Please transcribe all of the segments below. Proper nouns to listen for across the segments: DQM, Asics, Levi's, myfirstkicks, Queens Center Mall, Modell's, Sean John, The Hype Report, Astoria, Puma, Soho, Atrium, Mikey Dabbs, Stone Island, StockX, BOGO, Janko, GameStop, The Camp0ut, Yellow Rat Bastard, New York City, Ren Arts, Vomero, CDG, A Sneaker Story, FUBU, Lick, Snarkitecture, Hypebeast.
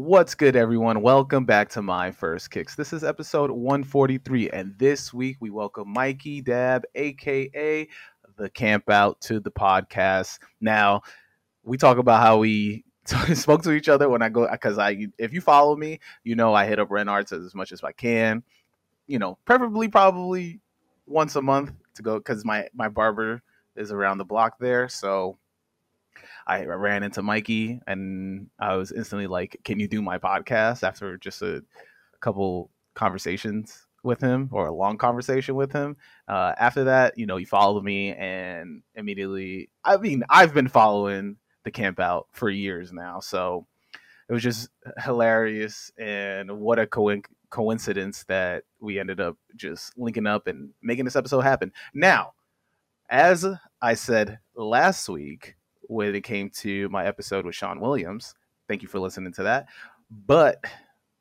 What's good, everyone? Welcome back to My First Kicks. This is episode 143, and this week we welcome Mikey Dabbs, aka The Camp0ut, to the podcast. Now, we talk about how we spoke to each other when I go, because if you follow me, you know I hit up Ren Arts as much as I can. You know, preferably probably once a month to go, because my barber is around the block there, so I ran into Mikey and I was instantly like, can you do my podcast, after just a couple conversations with him, or a long conversation with him. After that, you know, he followed me, and immediately, I mean, I've been following The Camp0ut for years now. So it was just hilarious. And what a coincidence that we ended up just linking up and making this episode happen. Now, as I said last week, when it came to my episode with Sean Williams, thank you for listening to that. But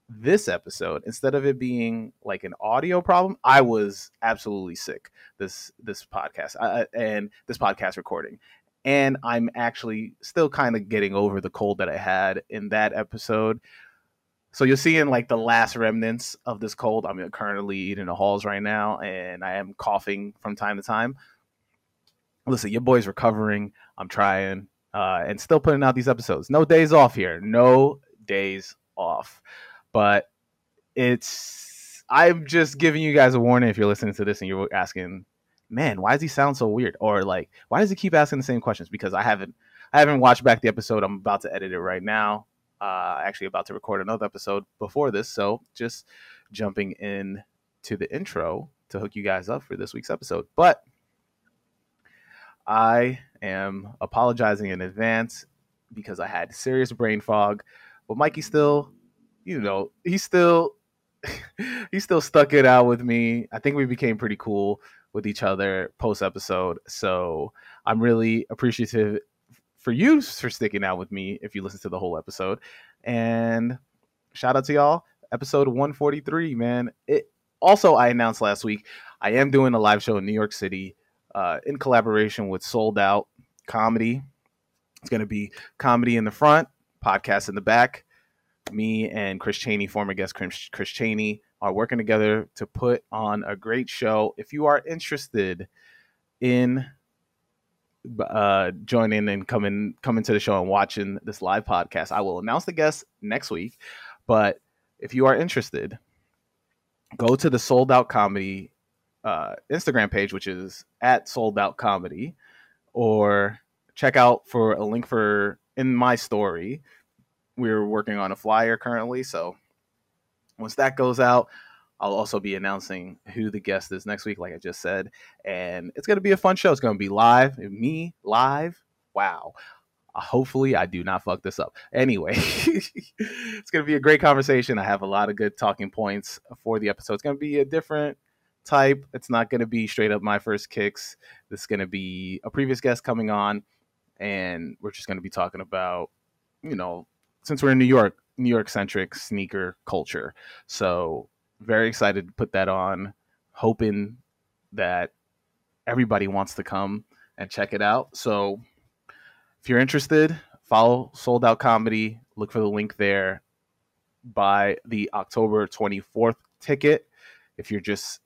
this episode, instead of it being like an audio problem, I was absolutely sick this podcast and this podcast recording. And I'm actually still kind of getting over the cold that I had in that episode. So you're seeing like the last remnants of this cold. I'm currently eating the halls right now, and I am coughing from time to time. Listen, your boy's recovering. I'm trying and still putting out these episodes. No days off here. No days off. But I'm just giving you guys a warning if you're listening to this and you're asking, man, why does he sound so weird? Or like, why does he keep asking the same questions? Because I haven't watched back the episode. I'm about to edit it right now. Actually about to record another episode before this. So just jumping in to the intro to hook you guys up for this week's episode. But I am apologizing in advance because I had serious brain fog, but Mikey still, you know, he still stuck it out with me. I think we became pretty cool with each other post episode. So I'm really appreciative for you for sticking out with me if you listen to the whole episode. And shout out to y'all. Episode 143, man. I announced last week, I am doing a live show in New York City, in collaboration with Sold Out Comedy. It's going to be comedy in the front, podcast in the back. Me and Chris Chaney, former guest Chris Chaney, are working together to put on a great show. If you are interested in joining and coming to the show and watching this live podcast, I will announce the guests next week. But if you are interested, go to the Sold Out Comedy Instagram page, which is @SoldOutComedy, or check out for a link for in my story. We're working on a flyer currently, so once that goes out, I'll also be announcing who the guest is next week, like I just said. And it's going to be a fun show. It's going to be live, me live. Wow. Hopefully I do not fuck this up. Anyway, it's going to be a great conversation. I have a lot of good talking points for the episode. It's going to be a different type. It's not going to be straight up My First Kicks. This is going to be a previous guest coming on, and we're just going to be talking about, you know, since we're in New York centric sneaker culture. So very excited to put that on, hoping that everybody wants to come and check it out. So if you're interested, follow Sold Out Comedy, look for the link there. Buy the October 24th ticket if you're just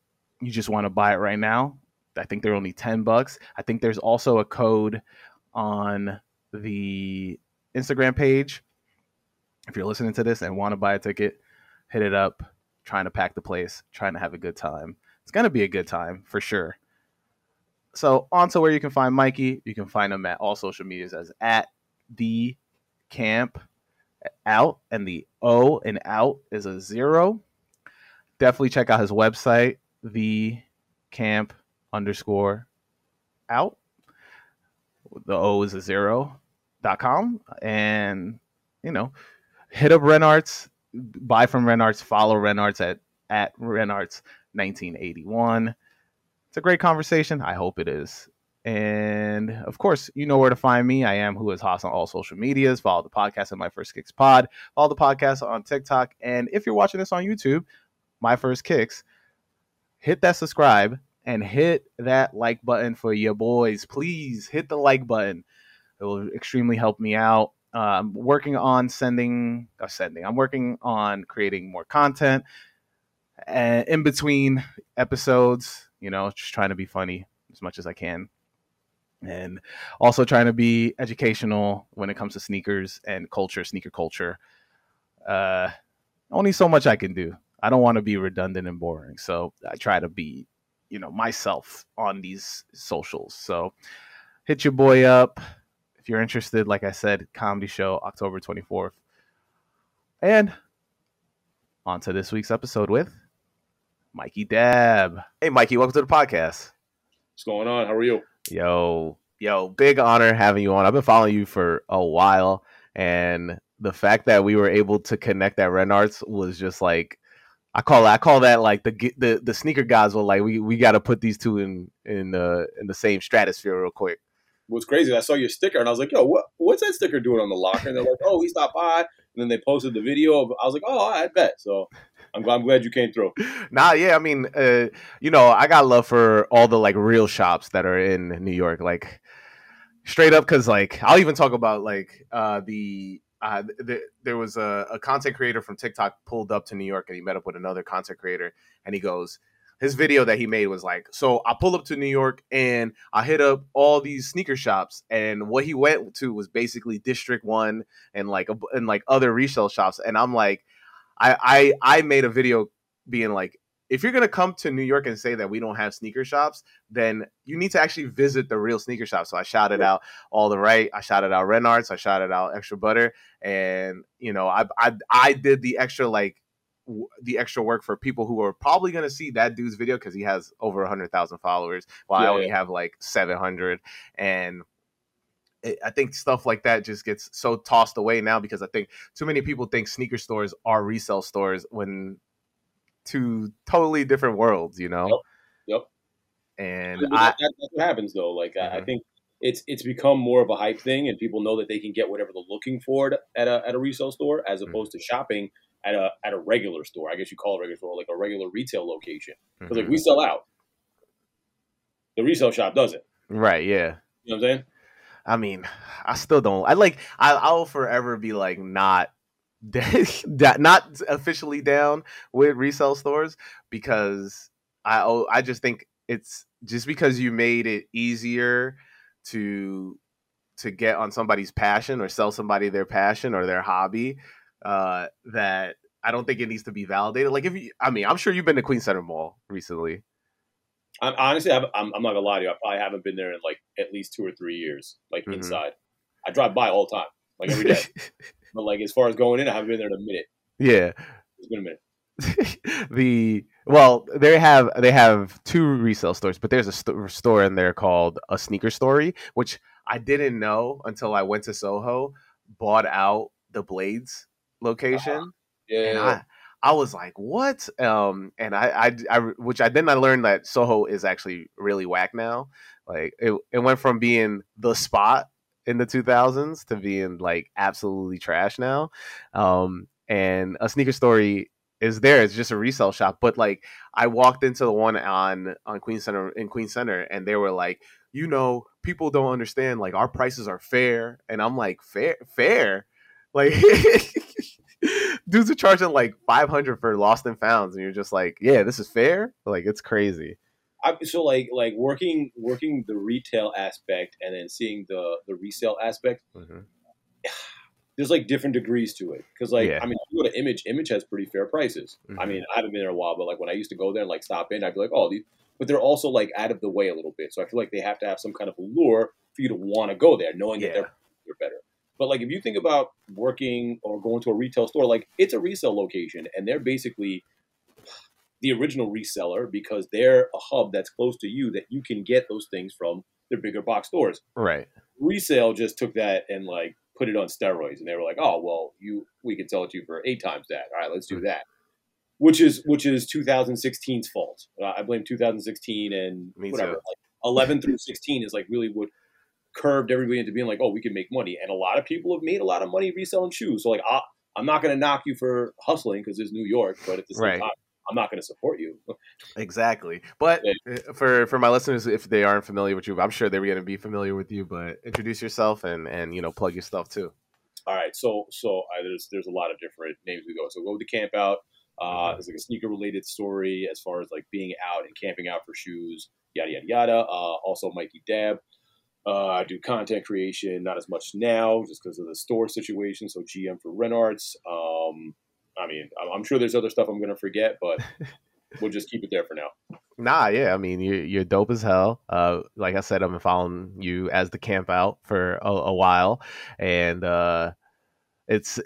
you want to buy it right now. I think they're only $10. I think there's also a code on the Instagram page. If you're listening to this and want to buy a ticket, hit it up. Trying to pack the place, trying to have a good time. It's going to be a good time for sure. So on to where you can find Mikey. You can find him at all social medias as @TheCamp0ut, and the O and out is a 0. Definitely check out his website, TheCamp_out. The O is a 0.com. And, you know, hit up Ren Arts, buy from Ren Arts, follow Ren Arts at Ren Arts 1981. It's a great conversation. I hope it is. And of course, you know where to find me. I am Who Is Haas on all social medias. Follow the podcast at My First Kicks Pod. Follow the podcast on TikTok. And if you're watching this on YouTube, My First Kicks, hit that subscribe and hit that like button for your boys. Please hit the like button. It will extremely help me out. working on sending. I'm working on creating more content in between episodes, just trying to be funny as much as I can. And also trying to be educational when it comes to sneakers and culture, sneaker culture. Only so much I can do. I don't want to be redundant and boring. So I try to be, myself on these socials. So hit your boy up if you're interested. Like I said, comedy show October 24th. And on to this week's episode with Mikey Dabbs. Hey, Mikey, welcome to the podcast. What's going on? How are you? Yo, big honor having you on. I've been following you for a while, and the fact that we were able to connect at Ren Arts was just like, I call that like the sneaker guys were like, we got to put these two in the same stratosphere real quick. What's crazy, I saw your sticker and I was like, yo, what's that sticker doing on the locker? And they're like, oh, he stopped by. And then they posted the video. I was like, oh, I bet. So I'm glad you came through. Nah, yeah, I mean, I got love for all the like real shops that are in New York, like straight up. Because like I'll even talk about like there was a content creator from TikTok pulled up to New York and he met up with another content creator, and he goes, his video that he made was like, so I pull up to New York and I hit up all these sneaker shops, and what he went to was basically District 1 and like other resale shops. And I'm like, I made a video being like, if you're going to come to New York and say that we don't have sneaker shops, then you need to actually visit the real sneaker shops. So I shouted out All The Right. I shouted out Ren Arts. I shouted out Extra Butter. And, I did the extra work for people who are probably going to see that dude's video because he has over 100,000 followers, while I only have like 700. And I think stuff like that just gets so tossed away now, because I think too many people think sneaker stores are resale stores, when two totally different worlds, Yep. And that's what happens though. Like I think it's become more of a hype thing, and people know that they can get whatever they're looking for at a resale store, as opposed to shopping at a regular store. I guess you call it regular store, like a regular retail location. Because like we sell out, the resale shop doesn't. Right. Yeah. You know what I'm saying? I mean, I still don't. I'll forever be like not officially down with resale stores, because I just think it's just because you made it easier to get on somebody's passion or sell somebody their passion or their hobby, that I don't think it needs to be validated. Like I'm sure you've been to Queens Center Mall recently. I'm not gonna lie to you. I probably haven't been there in like at least 2 or 3 years. Like inside, I drive by all the time, like every day. But like as far as going in, I haven't been there in a minute. Yeah, it's been a minute. They have two resale stores, but there's a store in there called A Sneaker Story, which I didn't know until I went to Soho, bought out the Blades location. Yeah. And I was like, what? And I learned that Soho is actually really whack now. Like it went from being the spot in the 2000s to being like absolutely trash now. And A Sneaker Story is there. It's just a resale shop. But like I walked into the one on Queens Center, and they were like, people don't understand, like our prices are fair. And I'm like, fair? Like dudes are charging like $500 for lost and founds, and you're just like, yeah, this is fair? Like it's crazy. So like working the retail aspect and then seeing the resale aspect, there's like different degrees to it. Because like, I mean, if you go to Image has pretty fair prices. I mean, I haven't been there in a while, but like when I used to go there and like stop in, I'd be like, oh, these, but they're also like out of the way a little bit. So I feel like they have to have some kind of allure for you to want to go there, knowing that they're better. But like, if you think about working or going to a retail store, like it's a resale location, and they're basically the original reseller, because they're a hub that's close to you that you can get those things from their bigger box stores. Right. Resale just took that and like put it on steroids, and they were like, oh, well, we can sell it to you for 8 times that. All right, let's do that. Which is 2016's fault. I blame 2016 and me whatever. Like 11 through 16 is like really what curved everybody into being like, oh, we can make money. And a lot of people have made a lot of money reselling shoes. So like, I'm not going to knock you for hustling, because it's New York, but at the same time, I'm not going to support you. Exactly. But for my listeners, if they aren't familiar with you, I'm sure they're going to be familiar with you, but introduce yourself and plug your stuff too. All right, so there's a lot of different names we go. So go with The Camp0ut. It's like a sneaker related story as far as like being out and camping out for shoes, yada yada yada. Also Mikey Dabbs. I do content creation, not as much now just because of the store situation. So GM for Ren Arts. I mean, I'm sure there's other stuff I'm gonna forget, but we'll just keep it there for now. Nah, yeah, I mean, you're dope as hell. Like I said, I've been following you as The Camp0ut for a while, and it's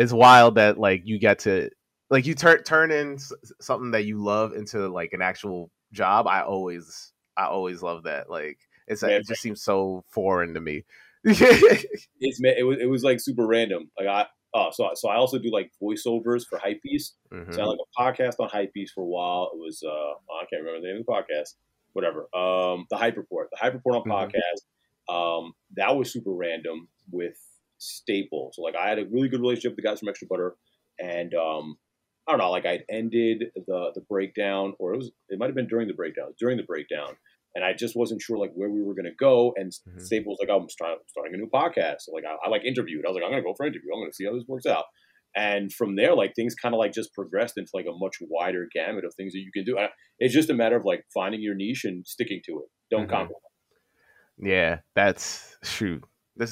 wild that like you get to like you turn in something that you love into like an actual job. I always love that. Like it just seems so foreign to me. It was like super random. Like so I also do like voiceovers for Hypebeast. Mm-hmm. So I had like a podcast on Hypebeast for a while. It was I can't remember the name of the podcast. Whatever. The Hype Report. The Hype Report on podcast. That was super random with Staple. So like I had a really good relationship with the guys from Extra Butter, and I don't know. Like I'd ended the breakdown, or it might have been during the breakdown. And I just wasn't sure like where we were gonna go. And Staple's like, oh, I'm starting a new podcast. So like I like interviewed. I was like, I'm gonna go for an interview. I'm gonna see how this works out. And from there, like things kind of like just progressed into like a much wider gamut of things that you can do. It's just a matter of like finding your niche and sticking to it. Don't compromise. Yeah, that's shoot. This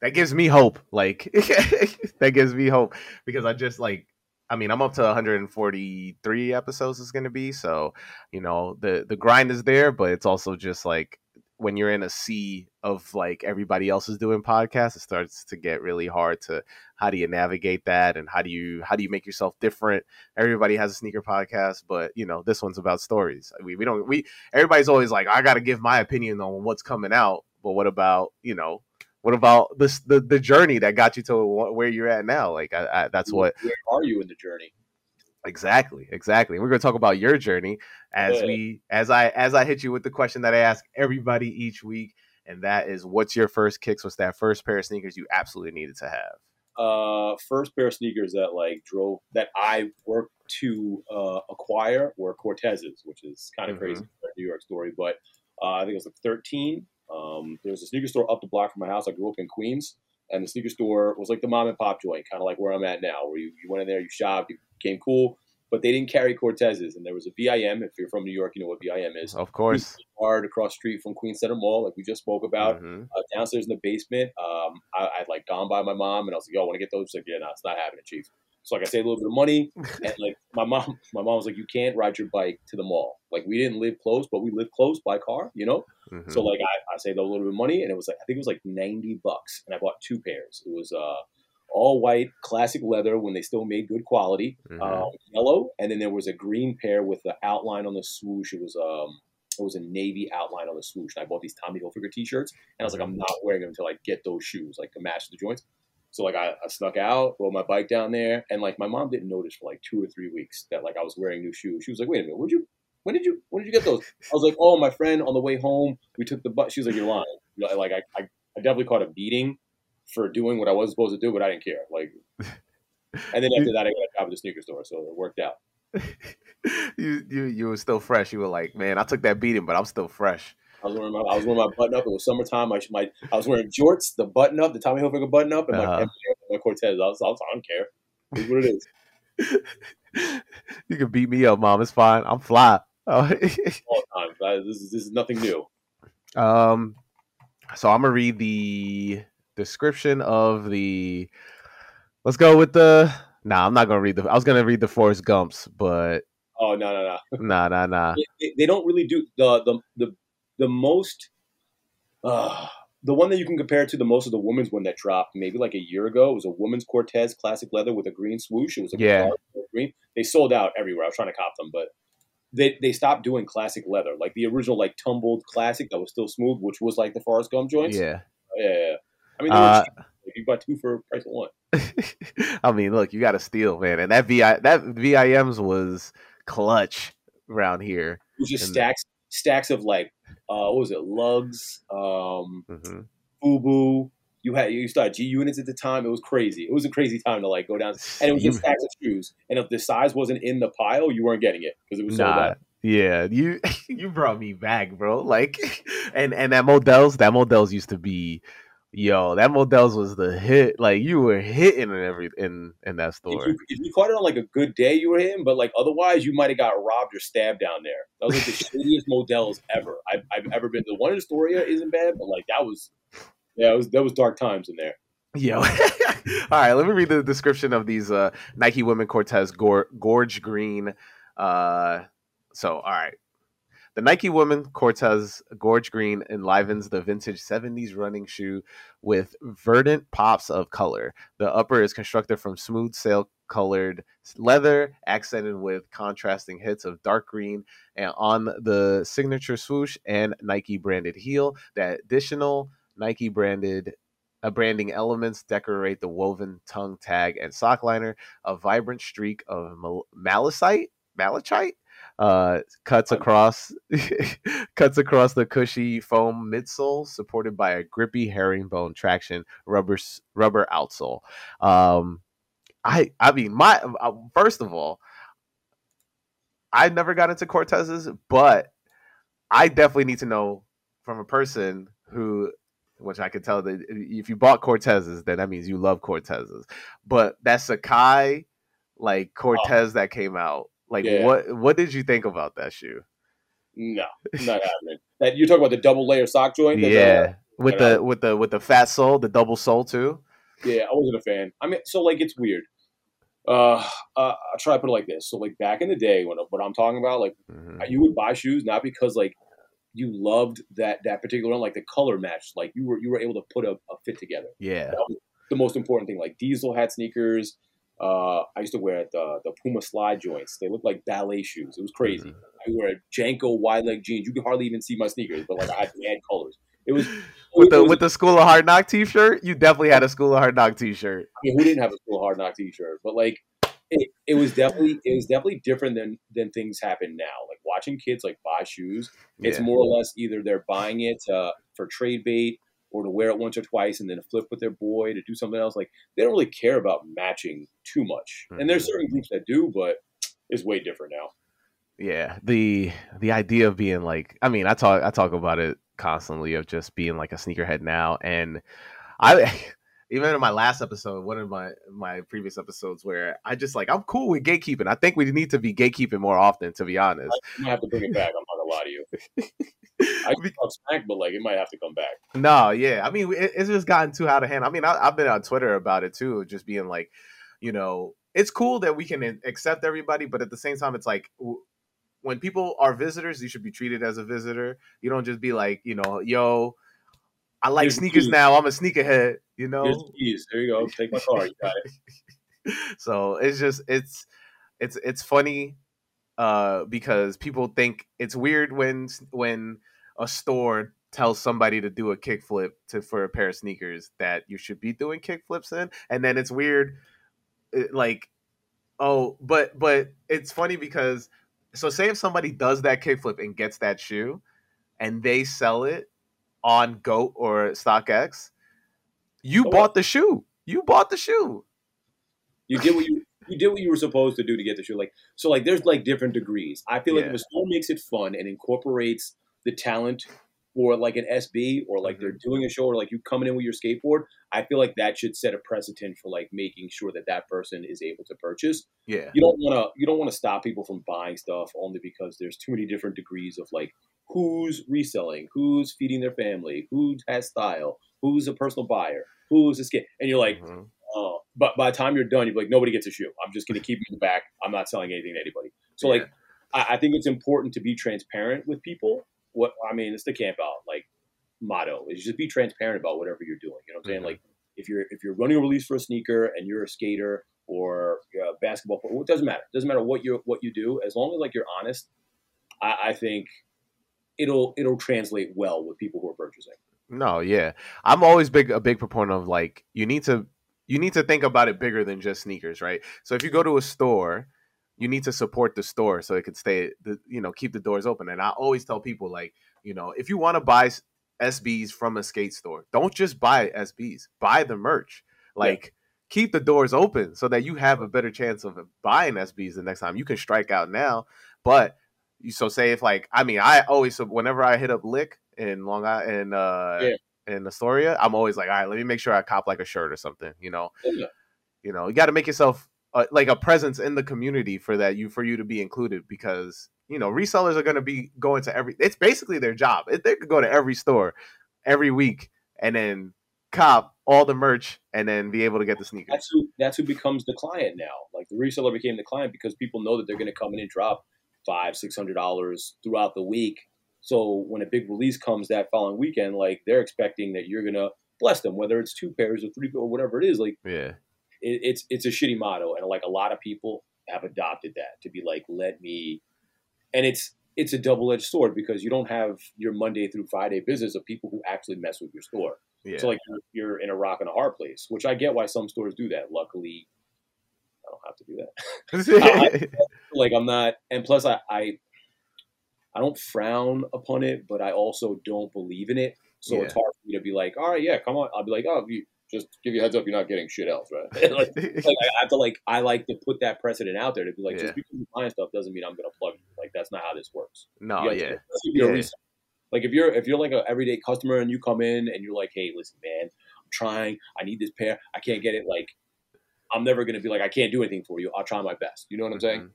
that gives me hope. Like that gives me hope because I just like. I mean, I'm up to 143 episodes is going to be. So, you know, the grind is there, but it's also just like when you're in a sea of like everybody else is doing podcasts, it starts to get really hard to how do you navigate that? And how do you make yourself different? Everybody has a sneaker podcast, but, you know, this one's about stories. We everybody's always like, I got to give my opinion on what's coming out. But what about, you know. What about this the journey that got you to where you're at now? Like, that's what. Where are you in the journey? Exactly. We're going to talk about your journey as I hit you with the question that I ask everybody each week, and that is, what's your first kicks? What's that first pair of sneakers you absolutely needed to have? First pair of sneakers that like drove that I worked to acquire were Cortezes, which is kind of crazy for a New York story, but I think it was like 13. There's a sneaker store up the block from my house. I grew up in Queens, and the sneaker store was like the mom and pop joint, kind of like where I'm at now, where you went in there, you shopped, you became cool, but they didn't carry Cortezes. And there was a VIM. If you're from New York, you know what VIM is. Of course. Hard across the street from Queens Center Mall, like we just spoke about, downstairs in the basement. I'd like gone by my mom, and I was like, yo, I want to get those. She's like, yeah, no, it's not happening, chief. So like I saved a little bit of money, and like my mom was like, you can't ride your bike to the mall. Like we didn't live close, but we lived close by car, you know? Mm-hmm. So like I saved a little bit of money, and it was like, I think it was like $90, and I bought two pairs. It was all white classic leather when they still made good quality, yellow. And then there was a green pair with the outline on the swoosh. It was a navy outline on the swoosh. And I bought these Tommy Hilfiger t-shirts, and I was like, I'm not wearing them until I get those shoes, like to match the joints. So like I snuck out, rode my bike down there, and like my mom didn't notice for like 2 or 3 weeks that like I was wearing new shoes. She was like, "Wait a minute, when did you get those?" I was like, "Oh, my friend on the way home, we took the bus." She was like, "You're lying." Like I definitely caught a beating for doing what I wasn't supposed to do, but I didn't care. Like, and then after that, I got a job at the sneaker store, so it worked out. You were still fresh. You were like, "Man, I took that beating, but I'm still fresh." I was wearing my button up. It was summertime. I was wearing jorts, the button up, the Tommy Hilfiger button up, and my Cortez. I was I don't care. It's what it is. You can beat me up, mom. It's fine. I'm fly. All time. This is nothing new. So I'm gonna read the description of the. Let's go with the. Nah, I'm not gonna read the. I was gonna read the Forrest Gumps, but. Oh no. Nah. They don't really do the. The most, the one that you can compare to the most is the woman's one that dropped maybe like a year ago. It was a woman's Cortez classic leather with a green swoosh. It was a green. They sold out everywhere. I was trying to cop them, but they stopped doing classic leather. Like the original like tumbled classic that was still smooth, which was like the Forrest Gump joints. Yeah. I mean, they were cheap. Like, you bought two for a price of one. I mean, look, you got to steal, man. And that VIMs was clutch around here. It was just stacks of like. What was it? Lugs, Fubu. You started G units at the time. It was crazy. It was a crazy time to like go down, and it was just stacks of shoes. And if the size wasn't in the pile, you weren't getting it because it was so bad. Yeah, you brought me back, bro. Like, and that Modell's used to be Yo, that Modell's was the hit. Like, you were hitting in that store. If you caught it on like a good day, you were hitting, but like otherwise, you might have got robbed or stabbed down there. That was like the shittiest Modell's ever I've ever been to. The one in Astoria isn't bad, but like that was dark times in there. Yo, all right, let me read the description of these Nike Women Cortez Gorge Green. All right. The Nike Women Cortez Gorge Green enlivens the vintage 70s running shoe with verdant pops of color. The upper is constructed from smooth sail-colored leather, accented with contrasting hits of dark green, and on the signature swoosh and Nike-branded heel. The additional Nike-branded branding elements decorate the woven tongue tag and sock liner. A vibrant streak of malachite? Cuts across the cushy foam midsole, supported by a grippy herringbone traction rubber outsole. I mean, first of all, I never got into Cortez's, but I definitely need to know from a person who, which I could tell that if you bought Cortez's, then that means you love Cortez's. But that Sakai, like Cortez that came out. Like, yeah. What did you think about that shoe? No, not happening. That you're talking about the double layer sock joint? Yeah, with the fat sole, the double sole too. Yeah, I wasn't a fan. I mean, so like it's weird. I try to put it like this. So like back in the day, what I'm talking about, like you would buy shoes not because like you loved that particular one, like the color match. Like you were able to put a fit together. Yeah, that was the most important thing. Like Diesel had sneakers. I used to wear the Puma slide joints. They looked like ballet shoes. It was crazy. I wore Janko wide leg jeans. You could hardly even see my sneakers, but like I had bad colors. It was with the School of Hard Knock T-shirt. You definitely had a School of Hard Knock T-shirt. I mean, who didn't have a School of Hard Knock T-shirt? But like it was definitely different than things happen now. Like watching kids like buy shoes, it's more or less either they're buying it for trade bait or to wear it once or twice and then flip with their boy to do something else. Like they don't really care about matching too much. And there's certain groups that do, but it's way different now. Yeah. The idea of being like, I mean, I talk about it constantly of just being like a sneakerhead now. And even in my last episode, one of my previous episodes where I just like, I'm cool with gatekeeping. I think we need to be gatekeeping more often, to be honest. I'm gonna have to bring it back. I'm not gonna lie to you. I can talk smack, but like it might have to come back. No, yeah. I mean, it's just gotten too out of hand. I mean, I've been on Twitter about it too, just being like, you know, it's cool that we can accept everybody, but at the same time, it's like when people are visitors, you should be treated as a visitor. You don't just be like, you know, yo, I like here's sneakers now. I'm a sneakerhead. You know, here's the keys. There you go. Take my car. You got it. So it's just it's funny because people think it's weird when a store tells somebody to do a kickflip for a pair of sneakers that you should be doing kickflips in, and then it's weird, like, oh, but it's funny because so say if somebody does that kickflip and gets that shoe, and they sell it on GOAT or StockX, you bought the shoe. You did what you were supposed to do to get the shoe. Like so, like there's like different degrees. I feel like if a store makes it fun and incorporates the talent or like an SB or like they're doing a show or like you coming in with your skateboard, I feel like that should set a precedent for like making sure that person is able to purchase. Yeah, you don't want to stop people from buying stuff only because there's too many different degrees of like who's reselling, who's feeding their family, who has style, who's a personal buyer, who's a skate, and you're like. But by the time you're done, you're like, nobody gets a shoe. I'm just going to keep it in the back. I'm not selling anything to anybody. So, like, I think it's important to be transparent with people. It's the Camp0ut like motto is just be transparent about whatever you're doing. You know what I'm saying? Like, if you're running a release for a sneaker and you're a skater or a basketball player, well, it doesn't matter. It doesn't matter what you do, as long as like you're honest. I think it'll translate well with people who are purchasing. No, yeah, I'm always a big proponent of like you need to think about it bigger than just sneakers, right? So if you go to a store, you need to support the store so it could stay, keep the doors open. And I always tell people, like, you know, if you want to buy SBs from a skate store, don't just buy SBs, buy the merch. Like, keep the doors open so that you have a better chance of buying SBs the next time. You can strike out now, but so say if like, I mean, I always, whenever I hit up Lick in Long Island, in Astoria, I'm always like, all right, let me make sure I cop like a shirt or something, you know? Yeah. You know, you got to make yourself like a presence in the community for that, for you to be included, because, you know, resellers are going to be going to every, it's basically their job. They could go to every store every week and then cop all the merch and then be able to get the sneakers. That's who becomes the client now. Like the reseller became the client because people know that they're going to come in and drop $500-$600 throughout the week. So when a big release comes that following weekend, like they're expecting that you're going to bless them, whether it's 2 pairs or 3 or whatever it is. Like, yeah, it's a shitty motto. And like a lot of people have adopted that to be like, let me, and it's a double-edged sword because you don't have your Monday through Friday business of people who actually mess with your store. Yeah. So like you're in a rock and a hard place, which I get why some stores do that. Luckily, I don't have to do that. I don't frown upon it, but I also don't believe in it. So It's hard for me to be like, all right, yeah, come on. I'll be like, oh, you, just give you a heads up, you're not getting shit else, right? I like to put that precedent out there to be like, just because you're buying stuff doesn't mean I'm going to plug you. Like that's not how this works. No, yeah. Like if you're like an everyday customer and you come in and you're like, hey, listen, man, I'm trying. I need this pair. I can't get it. Like I'm never going to be like, I can't do anything for you. I'll try my best. You know what I'm saying?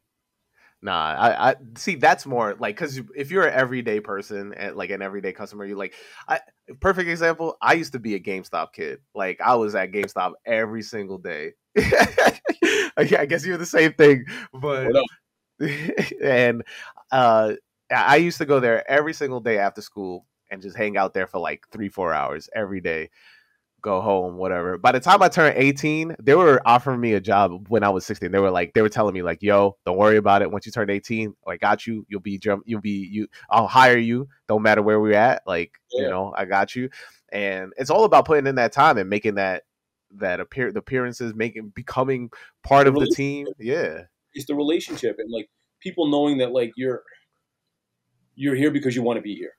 Nah, I see. That's more like, because if you're an everyday person and like an everyday customer, you're like, perfect example. I used to be a GameStop kid. Like I was at GameStop every single day. I guess you're the same thing, but I used to go there every single day after school and just hang out there for like 3-4 hours every day. Go home, whatever. By the time I turned 18, they were offering me a job when I was 16. They were telling me like, "Yo, don't worry about it. Once you turn 18, I got you. I'll hire you. Don't matter where we're at. You know, I got you." And it's all about putting in that time and making becoming part of the team. Yeah, it's the relationship and like people knowing that like you're here because you want to be here.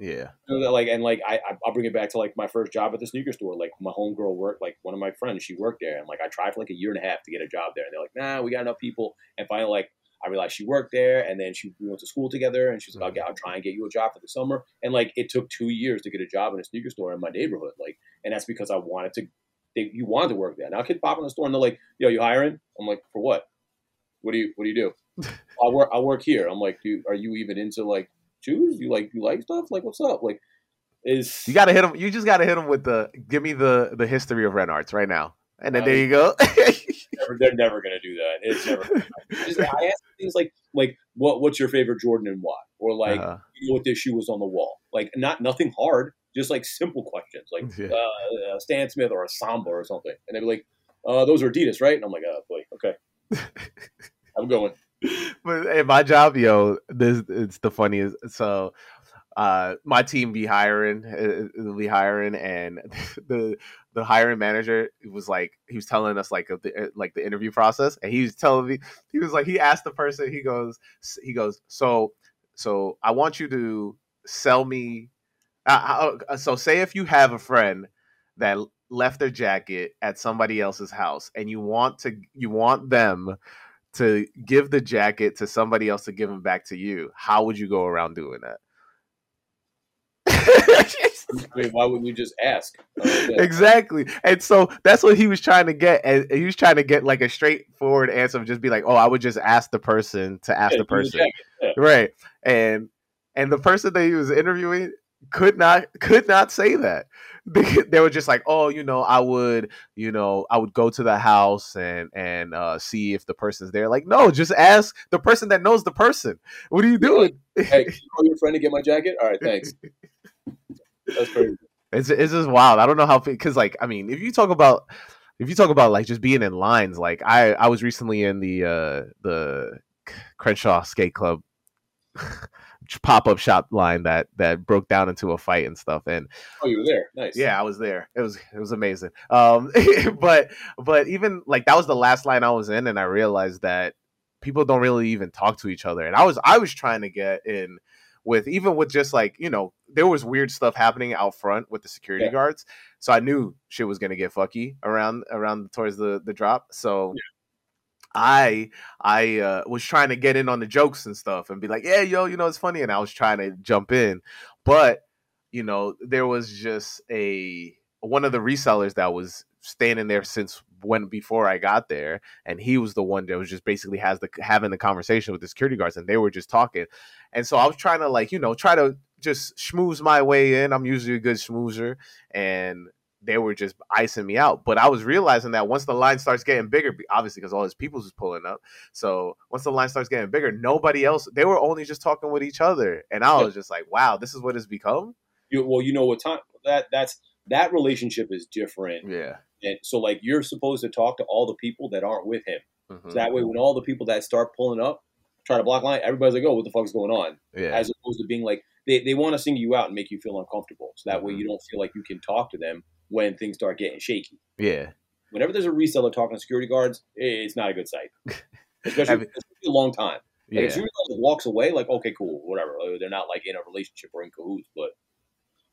Yeah. I'll bring it back to like my first job at the sneaker store. Like my homegirl worked, like one of my friends, she worked there, and like I tried for like a year and a half to get a job there, and they're like, nah, we got enough people. And finally, like I realized she worked there, and then we went to school together, and she's like, I'll try and get you a job for the summer. And like it took 2 years to get a job in a sneaker store in my neighborhood, like, and that's because I wanted to. You wanted to work there. Now kids pop in the store and they're like, yo, you hiring? I'm like, for what? What do you do? I work here. I'm like, dude, are you even into like shoes? You like stuff? Like, what's up? Like, is you gotta hit them. You just gotta hit them with the give me the history of Ren Arts right now, and then there you go. They're never gonna do that. It's never. I ask things like what's your favorite Jordan and why, or like you know what this shoe was on the wall. Like nothing hard, just like simple questions, like a Stan Smith or a Samba or something, and they'd be like, those are Adidas, right? And I'm like, oh boy, okay, I'm going. But at my job, yo, it's the funniest. So my team be hiring, and the hiring manager was like, he was telling us like the interview process, and he was telling me, he was like, he asked the person, he goes, so I want you to sell me. So say if you have a friend that left their jacket at somebody else's house, and you want them to give the jacket to somebody else to give them back to you, how would you go around doing that? I mean, why would we just ask? Exactly. And so that's what he was trying to get. And he was trying to get like a straightforward answer of just be like, oh, I would just ask the person to ask the person. Yeah. Right. And the person that he was interviewing could not say that. They were just like, oh, you know, I would go to the house and see if the person's there. Like, no, just ask the person that knows the person. What are you doing? Hey, can you call your friend to get my jacket? All right, thanks. That's crazy. It's just wild. I don't know how, because like, I mean, if you talk about like just being in lines, like I was recently in the Crenshaw Skate Club pop-up shop line that broke down into a fight and stuff, and you were there. Nice. Yeah, I was there. It was amazing. But even like that was the last line I was in, and I realized that people don't really even talk to each other, and I was trying to get in with just like, you know, there was weird stuff happening out front with the security guards, so I knew shit was gonna get fucky around towards the drop, so I was trying to get in on the jokes and stuff and be like, yeah, yo, you know, it's funny. And I was trying to jump in, but you know, there was just one of the resellers that was standing there since before I got there, and he was the one that was just basically having the conversation with the security guards, and they were just talking. And so I was trying to try to just schmooze my way in. I'm usually a good schmoozer, and they were just icing me out. But I was realizing that once the line starts getting bigger, obviously because all his peoples was pulling up. So once the line starts getting bigger, nobody else, they were only just talking with each other. And I was just like, wow, this is what it's become. Well, you know what time that relationship is different. Yeah. And so like you're supposed to talk to all the people that aren't with him. Mm-hmm. So that way, when all the people that start pulling up, try to block line, everybody's like, oh, what the fuck's going on? Yeah. As opposed to being like, they want to sing you out and make you feel uncomfortable. So that way you don't feel like you can talk to them when things start getting shaky. Yeah. Whenever there's a reseller talking to security guards, it's not a good sight. Especially it's a long time. Like, if somebody walks away, like, okay, cool, whatever. They're not like in a relationship or in cahoots, but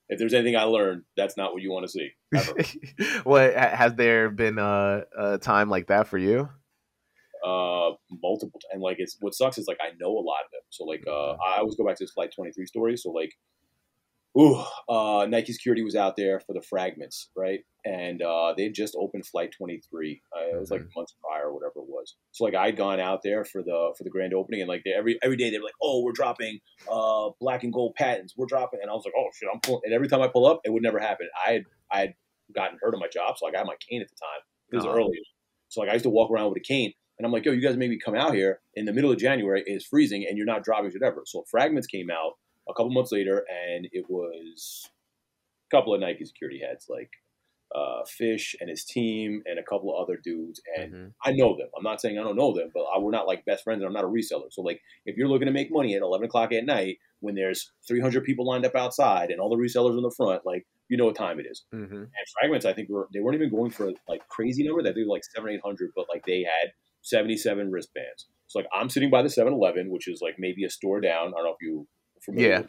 if there's anything I learned, that's not what you want to see. Ever. Well, has there been a time like that for you? Multiple times. And like, it's, what sucks is like, I know a lot of them. So like, I always go back to this Flight 23 story. So like, Nike security was out there for the fragments, right? And they just opened Flight 23. It was like months prior or whatever it was. So like I'd gone out there for the grand opening, and like every day they were like, oh, we're dropping black and gold patents. We're dropping. And I was like, oh shit, I'm pulling. And every time I pull up, it would never happen. I had gotten hurt on my job. So like I had my cane at the time. It was early. So like I used to walk around with a cane, and I'm like, yo, you guys made me come out here in the middle of January. It's freezing and you're not dropping whatever. So fragments came out a couple months later, and it was a couple of Nike security heads, like Fish and his team and a couple of other dudes. And I know them. I'm not saying I don't know them, but we're not like best friends, and I'm not a reseller. So like, if you're looking to make money at 11 o'clock at night when there's 300 people lined up outside and all the resellers in the front, like, you know what time it is. And Fragments, I think, they weren't even going for like crazy number. They did like 700-800, but like they had 77 wristbands. So like I'm sitting by the 7-Eleven, which is like maybe a store down. I don't know if you... Yeah,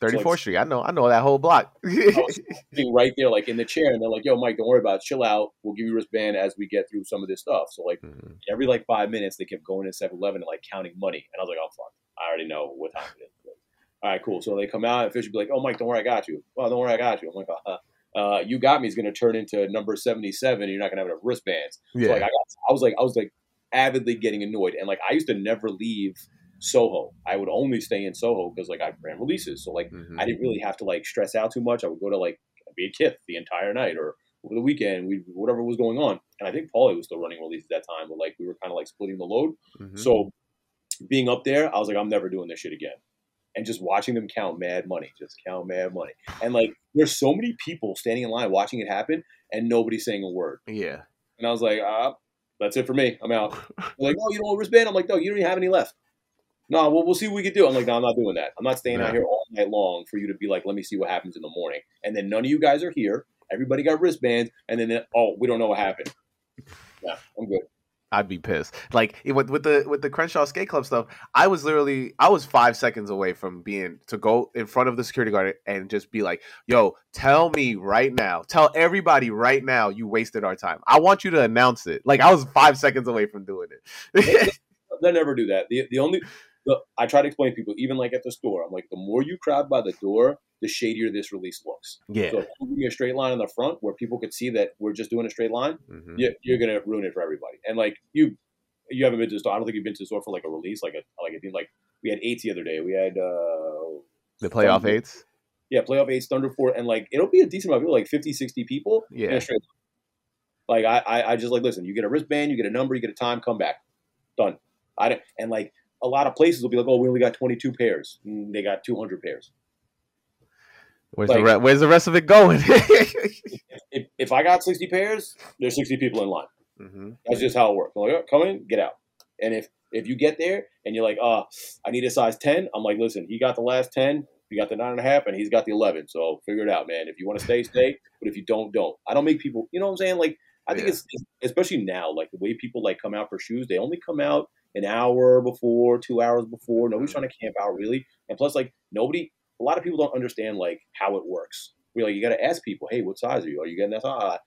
34th Street. I know that whole block. I was sitting right there, like in the chair, and they're like, "Yo, Mike, don't worry about it. Chill out. We'll give you wristband as we get through some of this stuff." So like every like 5 minutes, they kept going to 7-Eleven and like counting money, and I was like, "Oh fuck, I already know what time it is." Like, all right, cool. So they come out, and Fish would be like, "Oh, Mike, don't worry, I got you." Well, don't worry, I got you. I'm like, "You got me" is going to turn into number 77, and you're not going to have enough wristbands. Yeah. So like I was like avidly getting annoyed, and like I used to never leave Soho. I would only stay in Soho because like I ran releases, so like I didn't really have to like stress out too much. I would go to like be a Kith the entire night or over the weekend, whatever was going on. And I think Paulie was still running releases at that time, but like we were kind of like splitting the load. So being up there, I was like, I'm never doing this shit again. And just watching them count mad money, and like there's so many people standing in line watching it happen and nobody saying a word. Yeah. And I was like, that's it for me, I'm out. Like, oh, you don't want wristband? I'm like, no, you don't even have any left. No, well, we'll see what we can do. I'm like, no, I'm not doing that. I'm not staying out here all night long for you to be like, let me see what happens in the morning. And then none of you guys are here. Everybody got wristbands. And then, we don't know what happened. Yeah, I'm good. I'd be pissed. Like with the Crenshaw Skate Club stuff, I was 5 seconds away from to go in front of the security guard and just be like, yo, tell me right now, tell everybody right now you wasted our time. I want you to announce it. Like I was 5 seconds away from doing it. They never do that. I try to explain to people, even like at the store, I'm like, the more you crowd by the door, the shadier this release looks. Yeah. So if you're doing a straight line in the front where people could see that we're just doing a straight line, you're going to ruin it for everybody. And like you haven't been to the store. I don't think you've been to the store for like a release. Like we had eights the other day. We had the playoff eights. Yeah, playoff eights, Thunder Fort, and like it'll be a decent amount of people, like 50, 60 people. Yeah. In a straight line. Like I just like, listen, you get a wristband, you get a number, you get a time, come back, done. And like a lot of places will be like, oh, we only got 22 pairs. They got 200 pairs. Where's the rest of it going? if I got 60 pairs, there's 60 people in line. That's just how it works. I'm like, oh, come in, get out. And if you get there and you're like, I need a size 10. I'm like, listen, he got the last 10. You got the 9.5 and he's got the 11. So figure it out, man. If you want to stay, stay. But if you don't. I don't make people, you know what I'm saying? Like, I think it's especially now, like the way people like come out for shoes, they only come out an hour before, 2 hours before. Nobody's trying to camp out really. And plus like a lot of people don't understand like how it works. We're like, you got to ask people, hey, what size are you? Are you getting that size?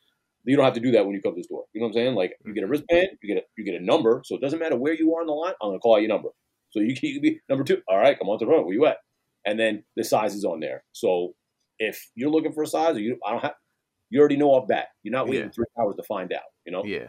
You don't have to do that when you come to the store. You know what I'm saying? Like you get a wristband, you get a number. So it doesn't matter where you are in the line. I'm going to call your number. So you can be number 2. All right, come on to the road. Where you at? And then the size is on there. So if you're looking for a size, or you, I don't have, you already know off bat. You're not waiting 3 hours to find out. You know. Yeah.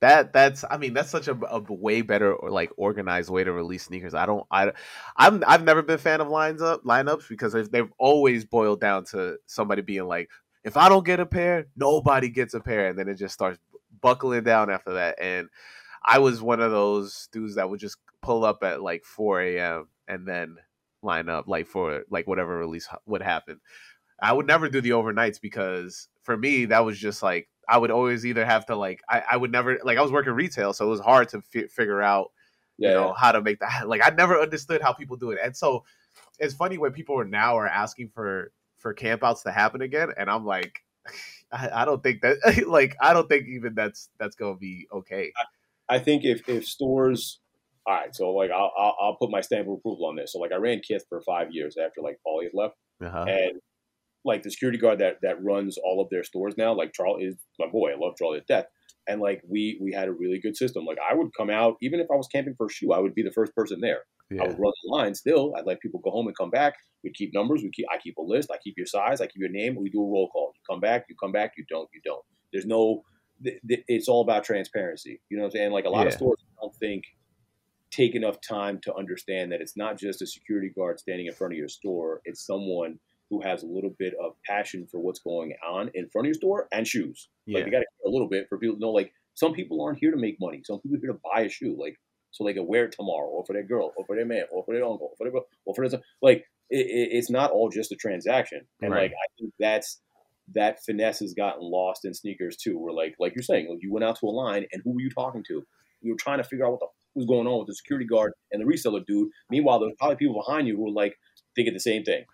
That's I mean, that's such a way better or like organized way to release sneakers. I've never been a fan of lineups because they've always boiled down to somebody being like, if I don't get a pair, nobody gets a pair, and then it just starts buckling down after that. And I was one of those dudes that would just pull up at like 4 a.m. and then line up like for like whatever release would happen. I would never do the overnights because for me that was just like, I would always either have to like, I would never, like I was working retail, so it was hard to figure out, you know, how to make that. Like I never understood how people do it. And so it's funny when people are now asking for campouts to happen again. And I'm like, I don't think that, like, I don't think even that's going to be okay. I think if stores, all right, so like I'll put my stamp of approval on this. So like I ran Kith for 5 years after like Paulie had left. Uh-huh. And like the security guard that runs all of their stores now, like Charlie is my boy. I love Charlie to death. And like we had a really good system. Like I would come out, even if I was camping for a shoe, I would be the first person there. Yeah. I would run the line still. I'd let people go home and come back. We'd keep numbers. I keep a list. I keep your size. I keep your name. We do a roll call. You come back. You come back. You don't. There's no. It's all about transparency. You know what I'm saying? Like a lot of stores don't think take enough time to understand that it's not just a security guard standing in front of your store. It's someone who has a little bit of passion for what's going on in front of your store and shoes. Yeah. Like you got to care a little bit for people to know, like some people aren't here to make money. Some people are here to buy a shoe, like so they can wear it tomorrow, or for their girl, or for their man, or for their uncle, or for their brother, or for their son. Like it's not all just a transaction. And right. Like I think that finesse has gotten lost in sneakers too. Where like you're saying, like you went out to a line and who were you talking to? You were trying to figure out what the was going on with the security guard and the reseller dude. Meanwhile, there's probably people behind you who are like thinking the same thing.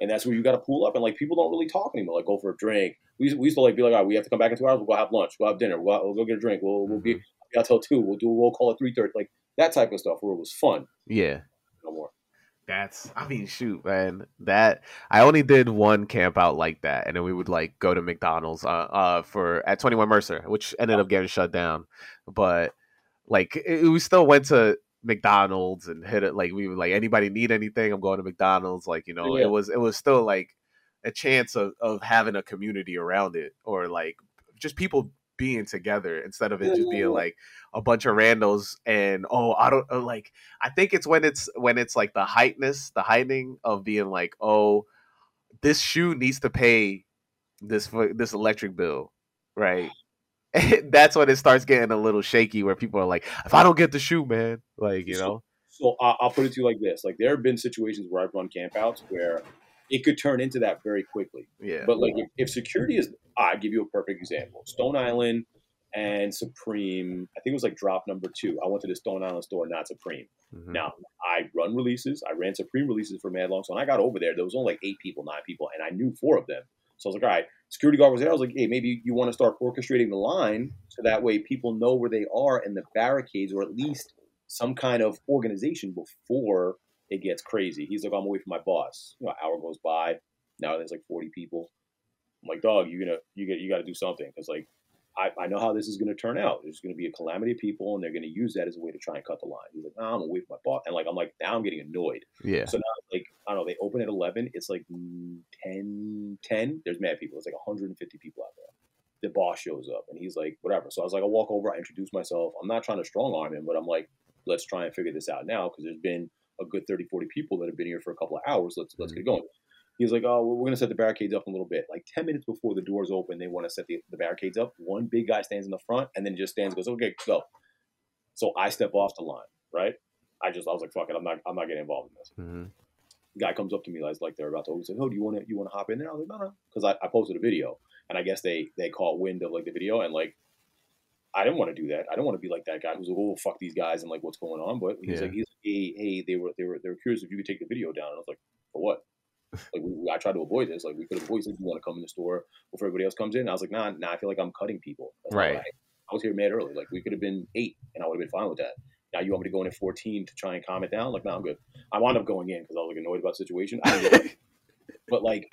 And that's where you got to pull up. And like people don't really talk anymore. Like go for a drink. We used to like be like, all right, we have to come back in 2 hours. We'll go have lunch. We'll have dinner. We'll go get a drink. We'll be out till 2. We'll do a roll call at 3:30. Like that type of stuff where it was fun. Yeah. No more. That's, I mean, shoot, man. That I only did one camp out like that, and then we would like go to McDonald's for at 21 Mercer, which ended up getting shut down. But like we still went to McDonald's and hit it, like we were like, anybody need anything? I'm going to McDonald's, like, you know. Yeah. It was still like a chance of having a community around it, or like just people being together instead of it just being like a bunch of randos. And I think it's when it's like the heightening of being like, oh, this shoe needs to pay this electric bill, right? That's when it starts getting a little shaky, where people are like, if I don't get the shoe, man, like, you know. So I'll put it to you like this. Like there have been situations where I've run campouts where it could turn into that very quickly. Yeah. But like if security is, I'll give you a perfect example. Stone Island and Supreme, I think it was like drop number 2. I went to the Stone Island store, not Supreme. Mm-hmm. Now, I run releases. I ran Supreme releases for mad long. So when I got over there was only like 8 people, 9 people, and I knew 4 of them. So I was like, all right, security guard was there. I was like, hey, maybe you want to start orchestrating the line so that way people know where they are in the barricades, or at least some kind of organization before it gets crazy. He's like, I'm away from my boss. You know, an hour goes by. Now there's like 40 people. I'm like, dog, you got to do something, because like I know how this is going to turn out. There's going to be a calamity of people, and they're going to use that as a way to try and cut the line. He's like, no, I'm away from my boss. And like, I'm like, now I'm getting annoyed. Yeah. So now, like, I don't know, they open at 11. It's like 10. There's mad people. It's like 150 people out there. The boss shows up and he's like, whatever. So I was like, I'll walk over. I introduce myself. I'm not trying to strong arm him, but I'm like, let's try and figure this out now, because there's been a good 30, 40 people that have been here for a couple of hours. Let's get going. He's like, oh, we're going to set the barricades up in a little bit. Like 10 minutes before the doors open, they want to set the barricades up. One big guy stands in the front and then just stands and goes, okay, go. So I step off the line, right? I was like, fuck it. I'm not getting involved in this. Mm-hmm. The guy comes up to me, like they're about to open. He's like, oh, do you want to hop in there? I was like, no. Because I posted a video. And I guess they caught wind of like the video. And like, I didn't want to do that. I don't want to be like that guy who's like, oh, fuck these guys and like what's going on. But he's like, hey, they were curious if you could take the video down. And I was like, for what? Like I tried to avoid this. Like we could have voiced, like, you want to come in the store before everybody else comes in. I was like, nah. I feel like I'm cutting people. That's right. I was here mad early. Like we could have been 8, and I would have been fine with that. Now you want me to go in at 14 to try and calm it down? Like, nah, I'm good. I wound up going in because I was like annoyed about the situation. I didn't get but like,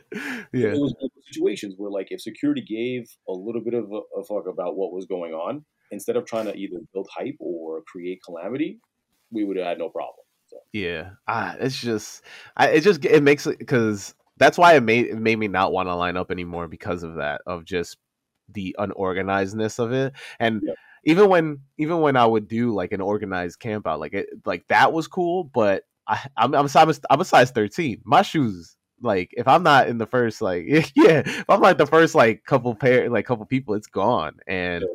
yeah, it was situations where like if security gave a little bit of a fuck about what was going on, instead of trying to either build hype or create calamity, we would have had no problem. Yeah, it's just it makes it, because That's why it made me not want to line up anymore, because of that, of just the unorganizedness of it. And yeah. even when I would do like an organized camp out, like that was cool. But I'm a size 13. My shoes, like if I'm not in the first, like yeah, if I'm like the first like couple people, it's gone. And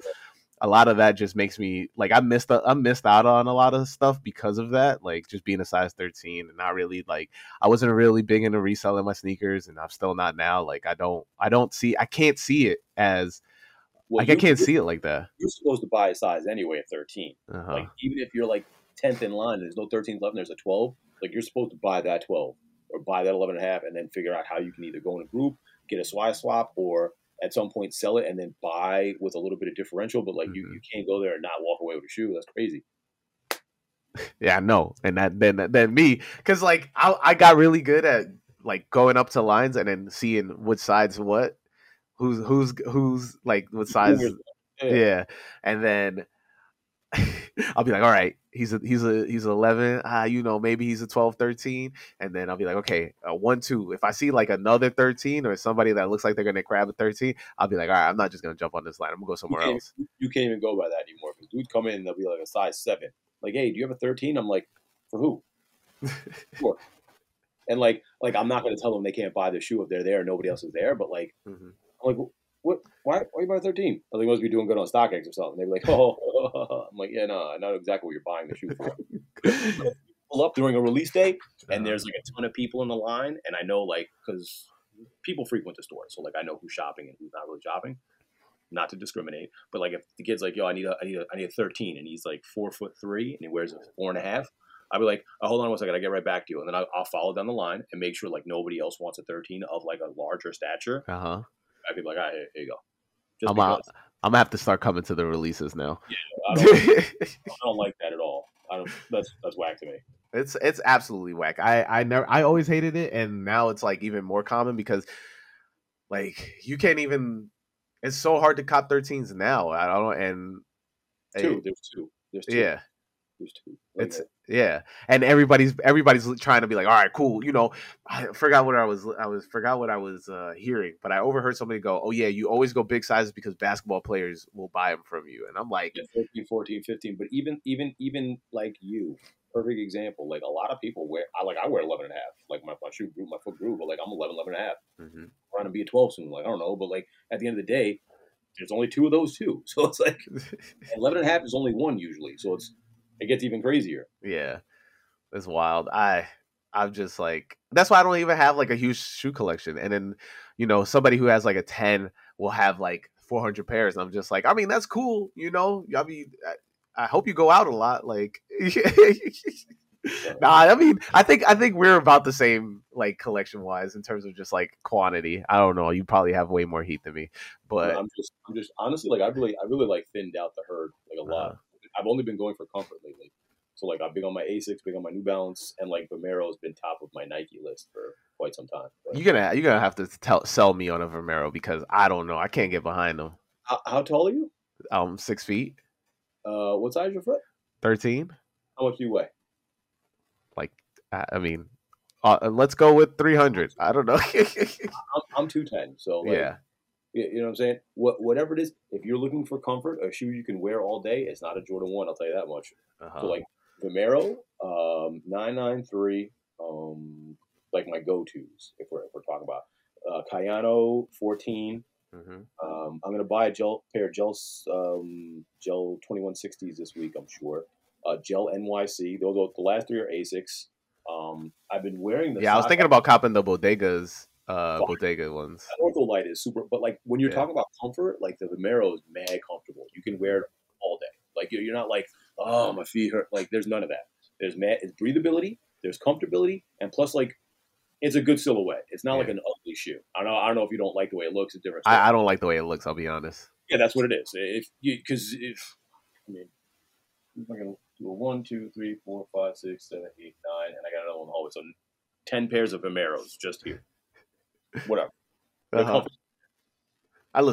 a lot of that just makes me like I missed out on a lot of stuff because of that, like just being a size 13 and not really like, I wasn't really big into reselling my sneakers, and I'm still not now. Like I can't see it like that. You're supposed to buy a size anyway at 13. Uh-huh. Like even if you're like 10th in line, there's no 13s left and there's a 12. Like you're supposed to buy that 12 or buy that 11.5, and then figure out how you can either go in a group, get a SWI swap, or at some point sell it and then buy with a little bit of differential. But like mm-hmm. you can't go there and not walk away with a shoe. That's crazy. Yeah, I know. And then me, because like I got really good at like going up to lines and then seeing what sides what, who's like what size. Yeah. And then I'll be like, all right, he's 11. You know, maybe he's a 12, 13. And then I'll be like, okay, 1, 2. If I see like another 13 or somebody that looks like they're going to grab a 13, I'll be like, all right, I'm not just going to jump on this line. I'm going to go somewhere else. You can't even go by that anymore. Because dudes come in and they'll be like a size 7. Like, hey, do you have a 13? I'm like, for who? Sure. And like, I'm not going to tell them they can't buy the shoe if they're there and nobody else is there. But like, mm-hmm. I'm like, what? Why are you buying 13? I think must be doing good on StockX or something. They'd be like, oh, I'm like, yeah, no, I know exactly what you're buying the shoe for. Pull up during a release day, and there's like a ton of people in the line, and I know like, because people frequent the store, so like I know who's shopping and who's not really shopping, not to discriminate, but like if the kid's like, yo, I need a 13, and he's like 4'3" and he wears a 4.5, I'd be like, oh, hold on 1 second, I'll get right back to you, and then I'll follow down the line and make sure like nobody else wants a 13 of like a larger stature. Uh huh. I'd be like, all right, here you go. I'm gonna have to start coming to the releases now. Yeah, I don't like that at all. That's whack to me. It's absolutely whack. I always hated it, and now it's like even more common, because like you can't even. It's so hard to cop 13s now. I don't and two. There's two. Yeah. Okay. It's yeah, and everybody's trying to be like, all right, cool. You know, I forgot what I was hearing, but I overheard somebody go, "Oh yeah, you always go big sizes because basketball players will buy them from you." And I'm like, 13, 14, 15. But even like you, perfect example. Like a lot of people wear. I wear 11.5. Like my shoe grew, my foot grew, but like I'm 11.5. Mm-hmm. I'm trying to be a 12 soon. Like I don't know, but like at the end of the day, there's only two of those two. So it's like 11.5 is only one usually. So it's. It gets even crazier. Yeah, it's wild. I'm just like, that's why I don't even have like a huge shoe collection. And then, you know, somebody who has like a 10 will have like 400 pairs. And I'm just like, I mean, that's cool. You know, I mean, I hope you go out a lot. Like, nah, I mean, I think we're about the same, like collection wise in terms of just like quantity. I don't know. You probably have way more heat than me, but I'm just honestly, like I really like thinned out the herd like a lot. I've only been going for comfort lately. So, like, I'm big on my Asics, big on my New Balance, and, like, Vomero has been top of my Nike list for quite some time. But you're gonna have to sell me on a Vomero, because I don't know. I can't get behind them. How tall are you? I'm 6 feet. What size is your foot? 13. How much do you weigh? Like, I mean, let's go with 300. I don't know. I'm 210, so, like, yeah. You know what I'm saying? Whatever it is, if you're looking for comfort, a shoe you can wear all day, it's not a Jordan 1, I'll tell you that much. Uh-huh. So, like, Vomero, 993, like my go-tos, if we're talking about. Cayano, 14. Mm-hmm. I'm going to buy a gel 2160s this week, I'm sure. Gel NYC. The last three are Asics. I've been wearing them. Yeah, I was thinking about copping the Bodegas. Bodega ones. Ortho Light is super, but like when you're talking about comfort, like the Vomero is mad comfortable. You can wear it all day. Like you're not like, oh, my feet hurt. Like there's none of that. There's it's breathability, there's comfortability, and plus like it's a good silhouette. It's not like an ugly shoe. I don't know if you don't like the way it looks. It's different. I don't like the way it looks. I'll be honest. Yeah, that's what it is. If I can do a 1, 2, 3, 4, 5, 6, 7, 8, 9, and I got another one hallway, so 10 pairs of Vomeros just here. Whatever. Uh-huh. I'm a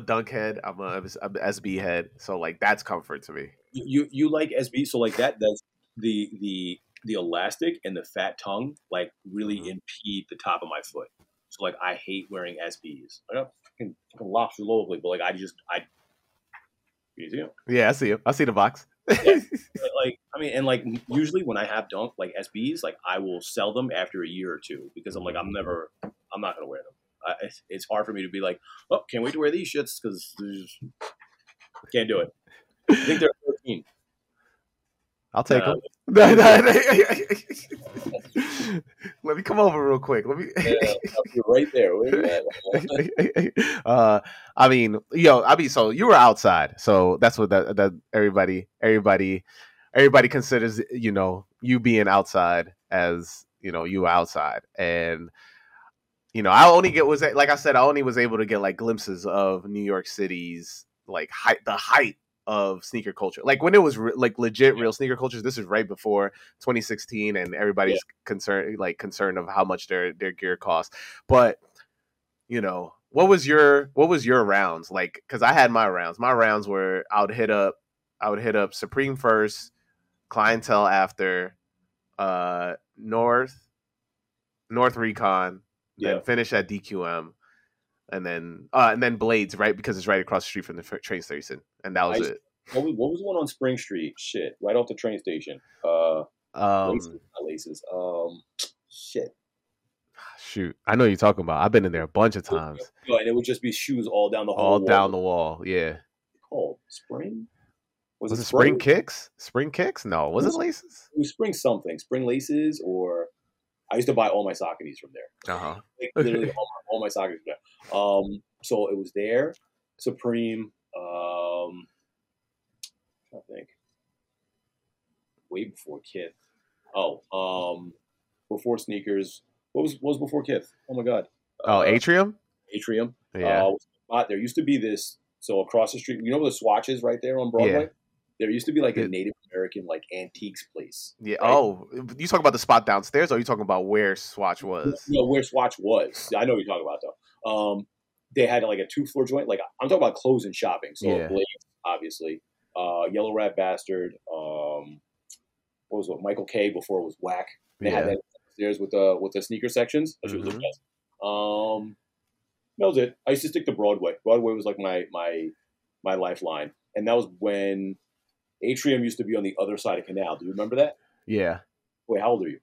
dunk head. I'm a SB head. So like that's comfort to me. You like SB. So like that's the the elastic and the fat tongue like really impede the top of my foot. So like I hate wearing SBs. I got fucking lobster locally, but like I just Yeah, I see you. I see the box. Yeah. Like I mean, and like usually when I have dunk like SBs, like I will sell them after a year or two because I'm like I'm not gonna wear them. It's hard for me to be like, oh, can't wait to wear these shits because can't do it. I think they're 14. I'll take them. Let me come over real quick. Let me. Yeah, I'll be right there. I mean, so you were outside, so that's what that everybody considers. You know, you being outside as you know you outside, and you know I only was able to get like glimpses of New York City's like height of sneaker culture, like when it was real sneaker culture. This is right before 2016 and everybody's concerned of how much their gear costs. But you know, what was your rounds like? Because I had my rounds. My rounds were I would hit up Supreme first, Clientele after, North Recon, then finish at DQM. And then Blades, right? Because it's right across the street from the train station, and that was it. What was the one on Spring Street? Shit, right off the train station. Laces. Shit. Shoot, I know what you're talking about. I've been in there a bunch of times. Yeah, and it would just be shoes all down the wall. All down the wall. Yeah. Called Spring. Was it Spring Kicks? Spring Kicks? No, was it Laces? It was Spring something. Spring Laces or. I used to buy all my Socceties from there. Uh-huh. Like, literally all my Socceties from there. So it was there, Supreme, I think, way before Kith. Before Sneakers. What was before Kith? Oh, my God. Atrium? Atrium. Yeah. There used to be this, so across the street, you know where the Swatch is right there on Broadway? Yeah. There used to be like a Native American like antiques place. Yeah. Right? Oh, you talking about the spot downstairs, or are you talking about where Swatch was? No, where Swatch was. I know what you're talking about though. They had like a 2-floor joint. Like I'm talking about clothes and shopping. So Blades, obviously, Yellow Rat Bastard. Michael K before it was whack. They had that upstairs with the sneaker sections. That was the best. That was it. I used to stick to Broadway. Broadway was like my lifeline, and that was when. Atrium used to be on the other side of Canal. Do you remember that? Yeah. Wait, how old are you?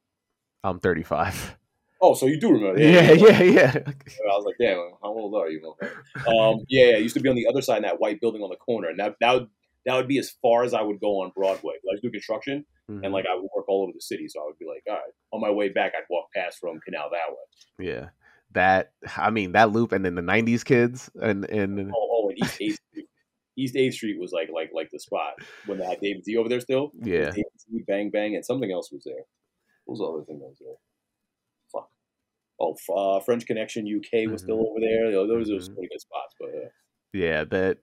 I'm 35. Oh, so you do remember that? Yeah. I was like, damn, how old are you? It used to be on the other side in that white building on the corner. And that would be as far as I would go on Broadway. I was doing construction, and like I would work all over the city. So I would be like, all right, on my way back, I'd walk past from Canal that way. Yeah. That loop and then the 90s kids. And... Oh, and East 8th Street was like the spot when they had David Z over there still. Yeah. David Z, Bang Bang, and something else was there. What was the other thing that was there? Fuck. Oh, French Connection UK was still over there. Those were pretty good spots, but yeah, that.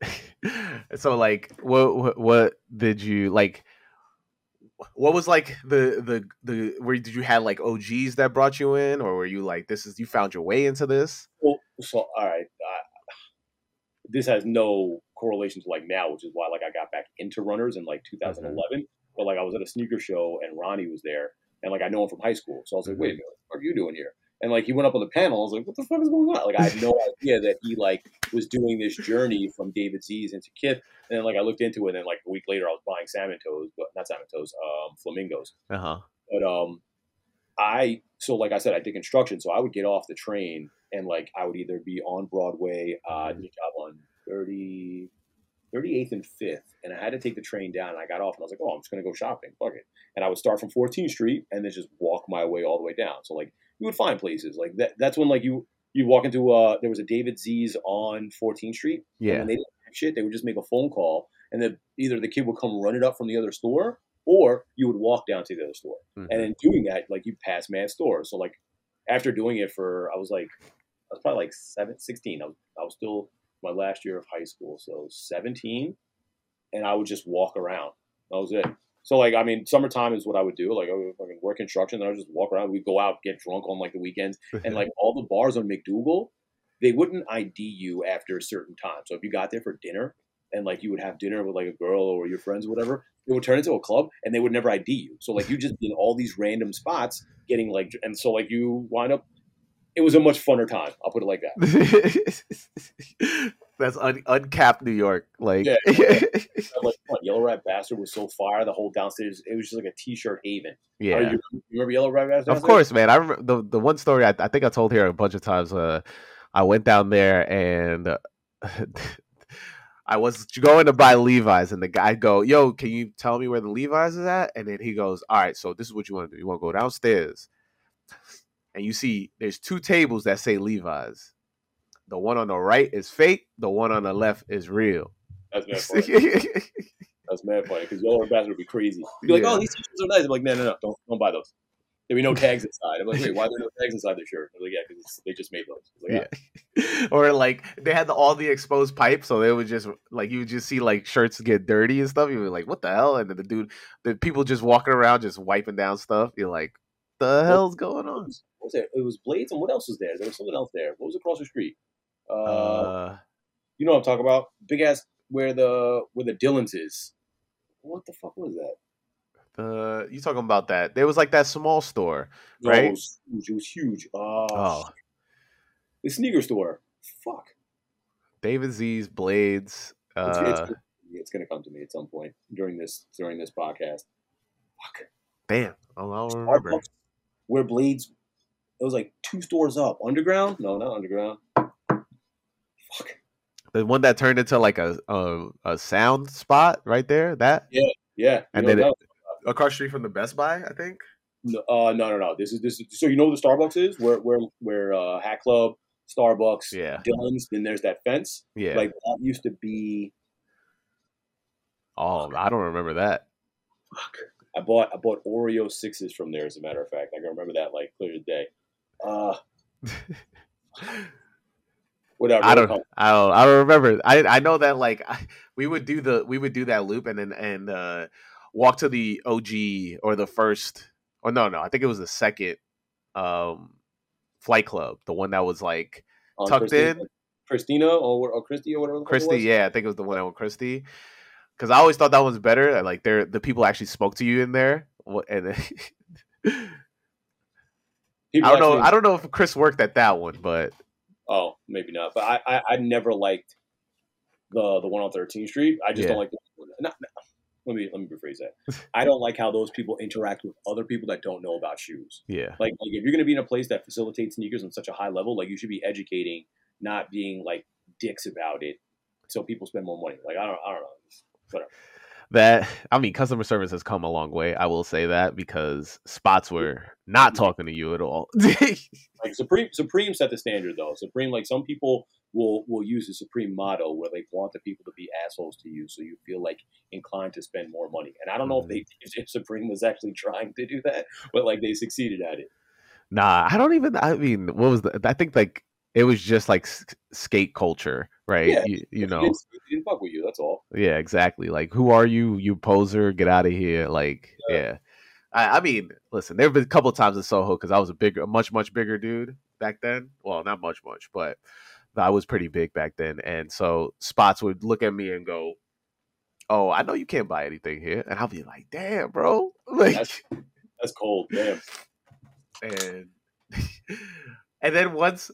So like, what did you like? What was like the where did you have like OGs that brought you in, or were you like you found your way into this? Well, so all right, this has no correlation to like now, which is why like I got back into runners in like 2011. But like I was at a sneaker show and Ronnie was there, and like I know him from high school, so I was like, wait a minute, what are you doing here? And like he went up on the panel. I was like, what the fuck is going on? Like I had no idea that he like was doing this journey from David Z's into Kith. And then like I looked into it, and then like a week later I was buying flamingos. But like I said, I did construction, so I would get off the train and like I would either be on Broadway, did a job on 38th and 5th, and I had to take the train down, and I got off and I was like, oh, I'm just gonna go shopping, fuck it. And I would start from 14th Street and then just walk my way all the way down. So like you would find places like that. That's when like you walk into there was a David Z's on 14th Street, and when they didn't have shit, they would just make a phone call, and then either the kid would come run it up from the other store, or you would walk down to the other store. And in doing that, like you pass mad stores. So like after doing it for I was probably like 16, I was still my last year of high school, so 17, and I would just walk around. That was it. So like I mean, summertime is what I would do. Like I would fucking work construction, and I would just walk around. We'd go out, get drunk on like the weekends, and like all the bars on McDougal, they wouldn't ID you after a certain time. So if you got there for dinner and like you would have dinner with like a girl or your friends or whatever, it would turn into a club and they would never ID you. So like you just be in all these random spots getting like, and so like you wind up, it was a much funner time. I'll put it like that. That's uncapped New York. Like, yeah, like Yellow Rat Bastard was so fire. The whole downstairs, it was just like a t-shirt haven. Yeah, you remember Yellow Rat Bastard? Of course, man. I remember the one story I think I told here a bunch of times. I went down there and I was going to buy Levi's, and the guy go, "Yo, can you tell me where the Levi's is at?" And then he goes, "All right, so this is what you want to do. You want to go downstairs, and you see there's two tables that say Levi's. The one on the right is fake. The one on the left is real." That's mad funny. That's mad funny because Yellow Bastard would be crazy. He'd be like, "Oh, these t-shirts are nice." I'm like, "No, don't buy those. There'd be no tags inside." I'm like, "Wait, why are there no tags inside the shirt?" I'm like, "Yeah, because they just made those." Like, yeah. Or like they had all the exposed pipes, so they would just like you would just see like shirts get dirty and stuff. You were like, "What the hell?" And then the people just walking around just wiping down stuff. You're like, "The hell's going on?" What was it? It was Blades, and what else was there? There was something else there. What was across the street? You know what I'm talking about? Big ass where the Dillons is. What the fuck was that? You talking about that? There was like that small store, right? No, it was huge. The Sneaker Store. Fuck. David Z's, Blades. It's gonna come to me at some point during this podcast. Fuck. Damn. I'll remember. Starbucks, where Blades. It was like two stores up. Underground? No, not underground. The one that turned into like a sound spot right there, that yeah, and then across the street from the Best Buy, I think. No. This is so you know where the Starbucks is where Hat Club, Starbucks, yeah, Dillon's. Then there's that fence, yeah. Like that used to be. Oh, I don't remember that. Fuck! I bought Oreo 6s from there. As a matter of fact, I can remember that like clear as day. Whatever. I don't. I don't remember. I know that like we would do that loop and then walk to the OG or the first or no, I think it was the second Flight Club, the one that was like tucked in. Christina or Christy or whatever. Christy, yeah, I think it was the one that went Christy. Because I always thought that one's better. Like the people actually spoke to you in there, and I don't know. I don't know if Chris worked at that one, but. Oh, maybe not. But I never liked the one on 13th Street. I just don't like the one. No. Let me rephrase that. I don't like how those people interact with other people that don't know about shoes. Yeah. Like if you're going to be in a place that facilitates sneakers on such a high level, like you should be educating, not being like dicks about it, so people spend more money. Like I don't know. Whatever. Customer service has come a long way. I will say that because spots were not talking to you at all. Like Supreme set the standard though. Supreme, like some people will use the Supreme motto where they want the people to be assholes to you, so you feel like inclined to spend more money. And I don't know if Supreme was actually trying to do that, but like they succeeded at it. Nah, I think like it was just like skate culture. Right, yeah, you know. He didn't fuck with you, that's all. Yeah, exactly. Like, who are you? You poser, get out of here. Like, yeah. Listen, there have been a couple of times in Soho because I was a much bigger dude back then. Well, not much, but I was pretty big back then. And so spots would look at me and go, "Oh, I know you can't buy anything here." And I'll be like, "Damn, bro. Like, that's cold, damn." And then once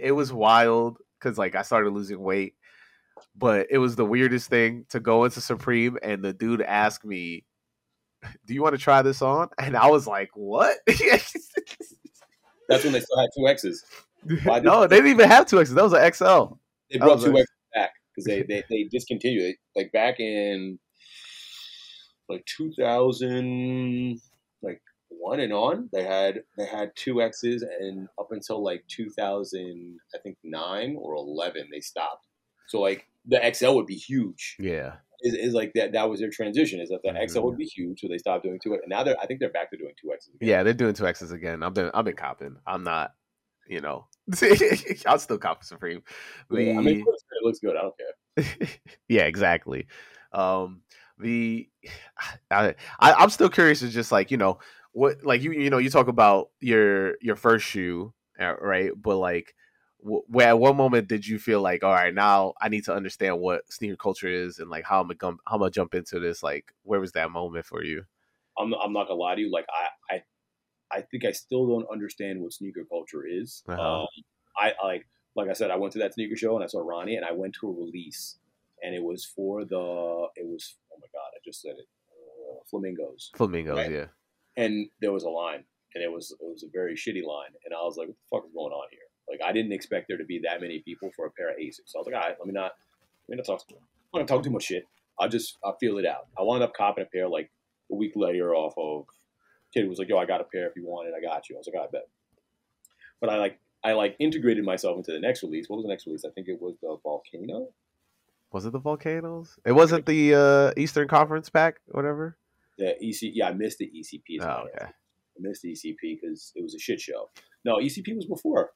it was wild. Because, like, I started losing weight. But it was the weirdest thing to go into Supreme and the dude asked me, "Do you want to try this on?" And I was like, "What?" That's when they still had 2Xs. No, they didn't even have 2Xs. That was an XL. They brought 2Xs back because they discontinued it. Like, back in, like, 2001 and on, they had 2Xs, and up until like 2009 or 11 they stopped. So like the XL would be huge. Yeah, is like that was their transition. Is that the XL would be huge, so they stopped doing 2X. And now I think they're back to doing 2Xs again. Yeah, they're doing 2Xs again. I've been copping. I'm not, you know, I'll still cop Supreme. Yeah, I mean, it looks good. I don't care. Yeah, exactly. I'm still curious. Is just like, you know. What, like you know, you talk about your first shoe, right? But like at what moment did you feel like, all right, now I need to understand what sneaker culture is and like how I'm gonna jump into this? Like, where was that moment for you? I'm not gonna lie to you. Like, I think I still don't understand what sneaker culture is. Uh-huh. Like I said, I went to that sneaker show and I saw Ronnie, and I went to a release, and it was for oh my God, I just said it, Flamingos, right? Yeah. And there was a line, and it was a very shitty line, and I was like, what the fuck is going on here? Like, I didn't expect there to be that many people for a pair of Asics. So I was like, all right, I'm not gonna talk too much shit. I'll feel it out. I wound up copping a pair like a week later off of kid who was like, yo, I got a pair if you want it, I got you. I was like, all right, bet. But I integrated myself into the next release. What was the next release? I think it was the Volcano. Was it the Volcanoes? It wasn't the Eastern Conference pack, whatever. The EC, yeah, I missed the ECP. Oh, okay. I missed the ECP because it was a shit show. No, ECP was before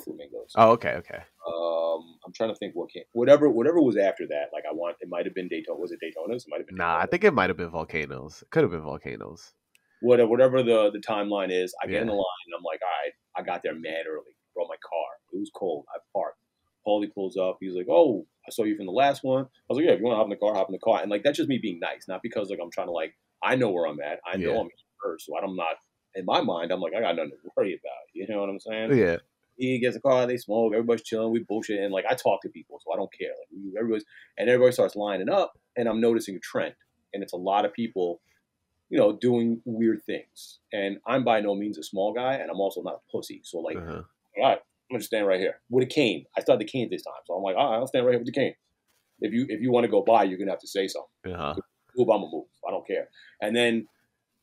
Flamingos. Oh, okay. I'm trying to think what came. Whatever was after that. Like, it might have been Daytona. Was it Daytona's? It might have been. Nah, Daytona. I think it might have been Volcanoes. Could have been Volcanoes. Whatever the timeline is, I get in the line and I'm like, all right, I got there mad early. Brought my car. It was cold. I parked. Paulie pulls up. He's like, oh, I saw you from the last one. I was like, yeah, if you want to hop in the car. And like, that's just me being nice, not because like I'm trying to like, I know where I'm at. I know I'm first, so I'm not, in my mind, I'm like, I got nothing to worry about. You know what I'm saying? Yeah. He gets a car, they smoke, everybody's chilling, we bullshit, and like I talk to people, so I don't care. Like everybody starts lining up, and I'm noticing a trend, and it's a lot of people, you know, doing weird things. And I'm by no means a small guy, and I'm also not a pussy. So like, uh-huh. All right, I'm gonna stand right here with a cane. I started the cane this time, so I'm like, all right, I'll stand right here with the cane. If you want to go by, you're gonna have to say something. Uh-huh. Move, I'm gonna move. I don't care. And then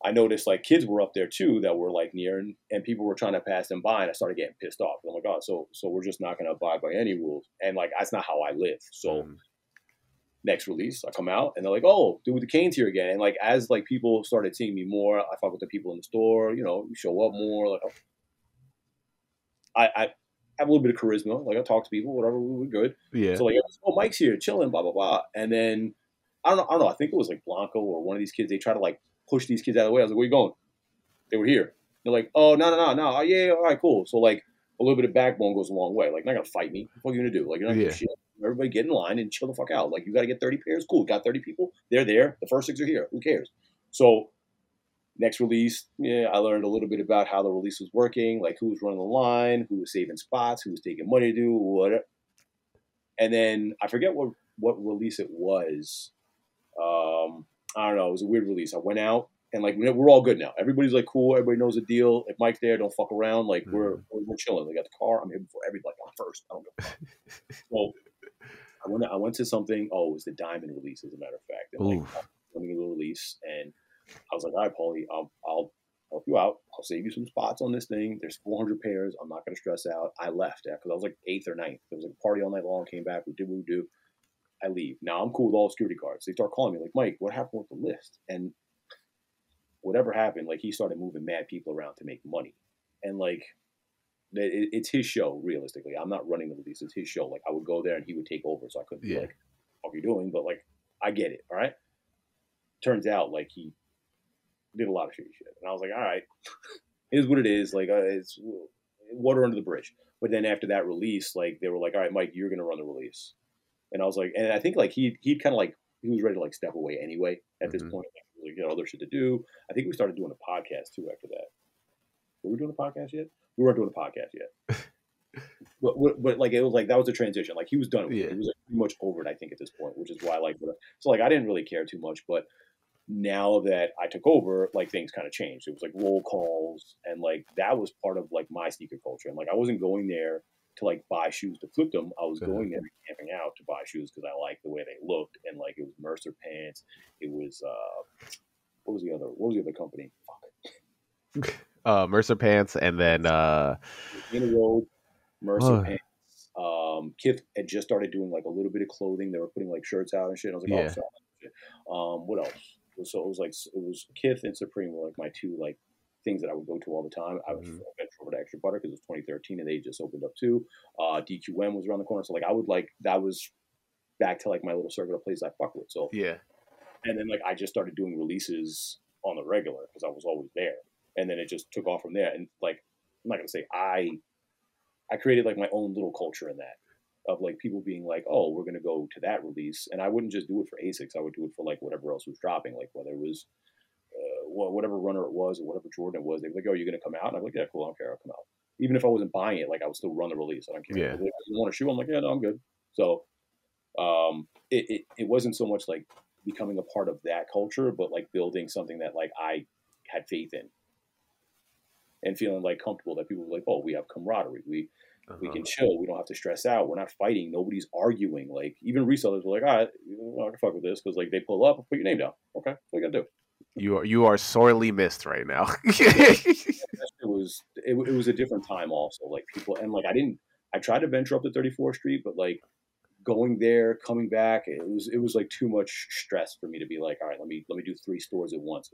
I noticed like kids were up there too that were like near, and people were trying to pass them by, and I started getting pissed off. I'm like, oh, so we're just not gonna abide by any rules, and like that's not how I live. So. Next release, I come out and they're like, oh, dude with the cane's here again. And like, as like people started seeing me more, I fuck with the people in the store, you know, you show up more. Like, I have a little bit of charisma. Like I talk to people, whatever, we're good. Yeah. So like, oh, Mike's here, chilling, blah, blah, blah. And then I don't know. I think it was like Blanco or one of these kids. They try to like push these kids out of the way. I was like, where you going? They were here. They're like, oh, no. Oh, yeah, all right, cool. So like a little bit of backbone goes a long way. Like, not gonna fight me. What are you gonna do? Like, you're not gonna do shit. Everybody get in line and chill the fuck out. Like, you got to get 30 pairs. Cool. Got 30 people. They're there. The first 6 are here. Who cares? So next release, yeah, I learned a little bit about how the release was working, like who was running the line, who was saving spots, who was taking money to do, whatever. And then I forget what release it was. I don't know. It was a weird release. I went out and like, we're all good now. Everybody's like, cool. Everybody knows the deal. If Mike's there, don't fuck around. Like we're chilling. We got the car. I'm here before everybody. I'm first. I don't know. Well, I went to something. Oh, it was the Diamond release, as a matter of fact. And like, I was release, and I was like, all right, Paulie, I'll help you out. I'll save you some spots on this thing. There's 400 pairs. I'm not going to stress out. I left because I was like 8th or 9th. There was like a party all night long. Came back. We did what we do. I leave. Now I'm cool with all security guards. They start calling me like, Mike, what happened with the list? And whatever happened, like he started moving mad people around to make money. And like, it's his show, realistically. I'm not running the release. It's his show. Like, I would go there and he would take over, so I couldn't be like, what are you doing? But, like, I get it, all right? Turns out, like, he did a lot of shitty shit. And I was like, all right, it is what it is. Like, it's water under the bridge. But then after that release, like, they were like, all right, Mike, you're going to run the release. And I was like, and I think, like, he'd kind of, like, he was ready to, like, step away anyway at this point. Like, you know, other shit to do. I think we started doing a podcast, too, after that. Were we doing a podcast yet? We weren't doing a podcast yet. but like, it was like, that was the transition. Like, he was done with it. He was like, pretty much over it, I think, at this point, which is why, like, so, like, I didn't really care too much. But now that I took over, like, things kind of changed. It was, like, roll calls. And, like, that was part of, like, my sneaker culture. And, like, I wasn't going there to, like, buy shoes to flip them. I was going there camping out to buy shoes because I liked the way they looked. And, like, it was Mercer Pants. It was, what was the other company? Fuck. Mercer Pants, and then Mercer Pants. Kith had just started doing like a little bit of clothing. They were putting like shirts out and shit. And I was like, what else? So it was like, it was Kith and Supreme were like my two like things that I would go to all the time. I was over to Extra Butter because it was 2013 and they just opened up too. DQM was around the corner, so like I would like, that was back to like my little circuit of places I fuck with. So yeah, and then like I just started doing releases on the regular because I was always there. And then it just took off from there. And like, I'm not going to say I I created like my own little culture in that, of like people being like, oh, we're going to go to that release. And I wouldn't just do it for ASICS. I would do it for like whatever else was dropping, like whether it was whatever runner it was or whatever Jordan it was. They were like, oh, you're going to come out? And I'm like, yeah, cool. I don't care. I'll come out. Even if I wasn't buying it, like I would still run the release. I don't care. Yeah. If I want to shoot, I'm like, yeah, no, I'm good. So it wasn't so much like becoming a part of that culture, but like building something that like I had faith in and feeling like comfortable that people were like, oh, we have camaraderie. We can chill. We don't have to stress out. We're not fighting. Nobody's arguing. Like even resellers were like, all right, I don't fuck with this. Cause like they pull up, put your name down. Okay. What are you going to do? You are sorely missed right now. It was a different time also, like people, and like I tried to venture up to 34th Street, but like going there, coming back, it was like too much stress for me to be like, all right, let me do three stores at once.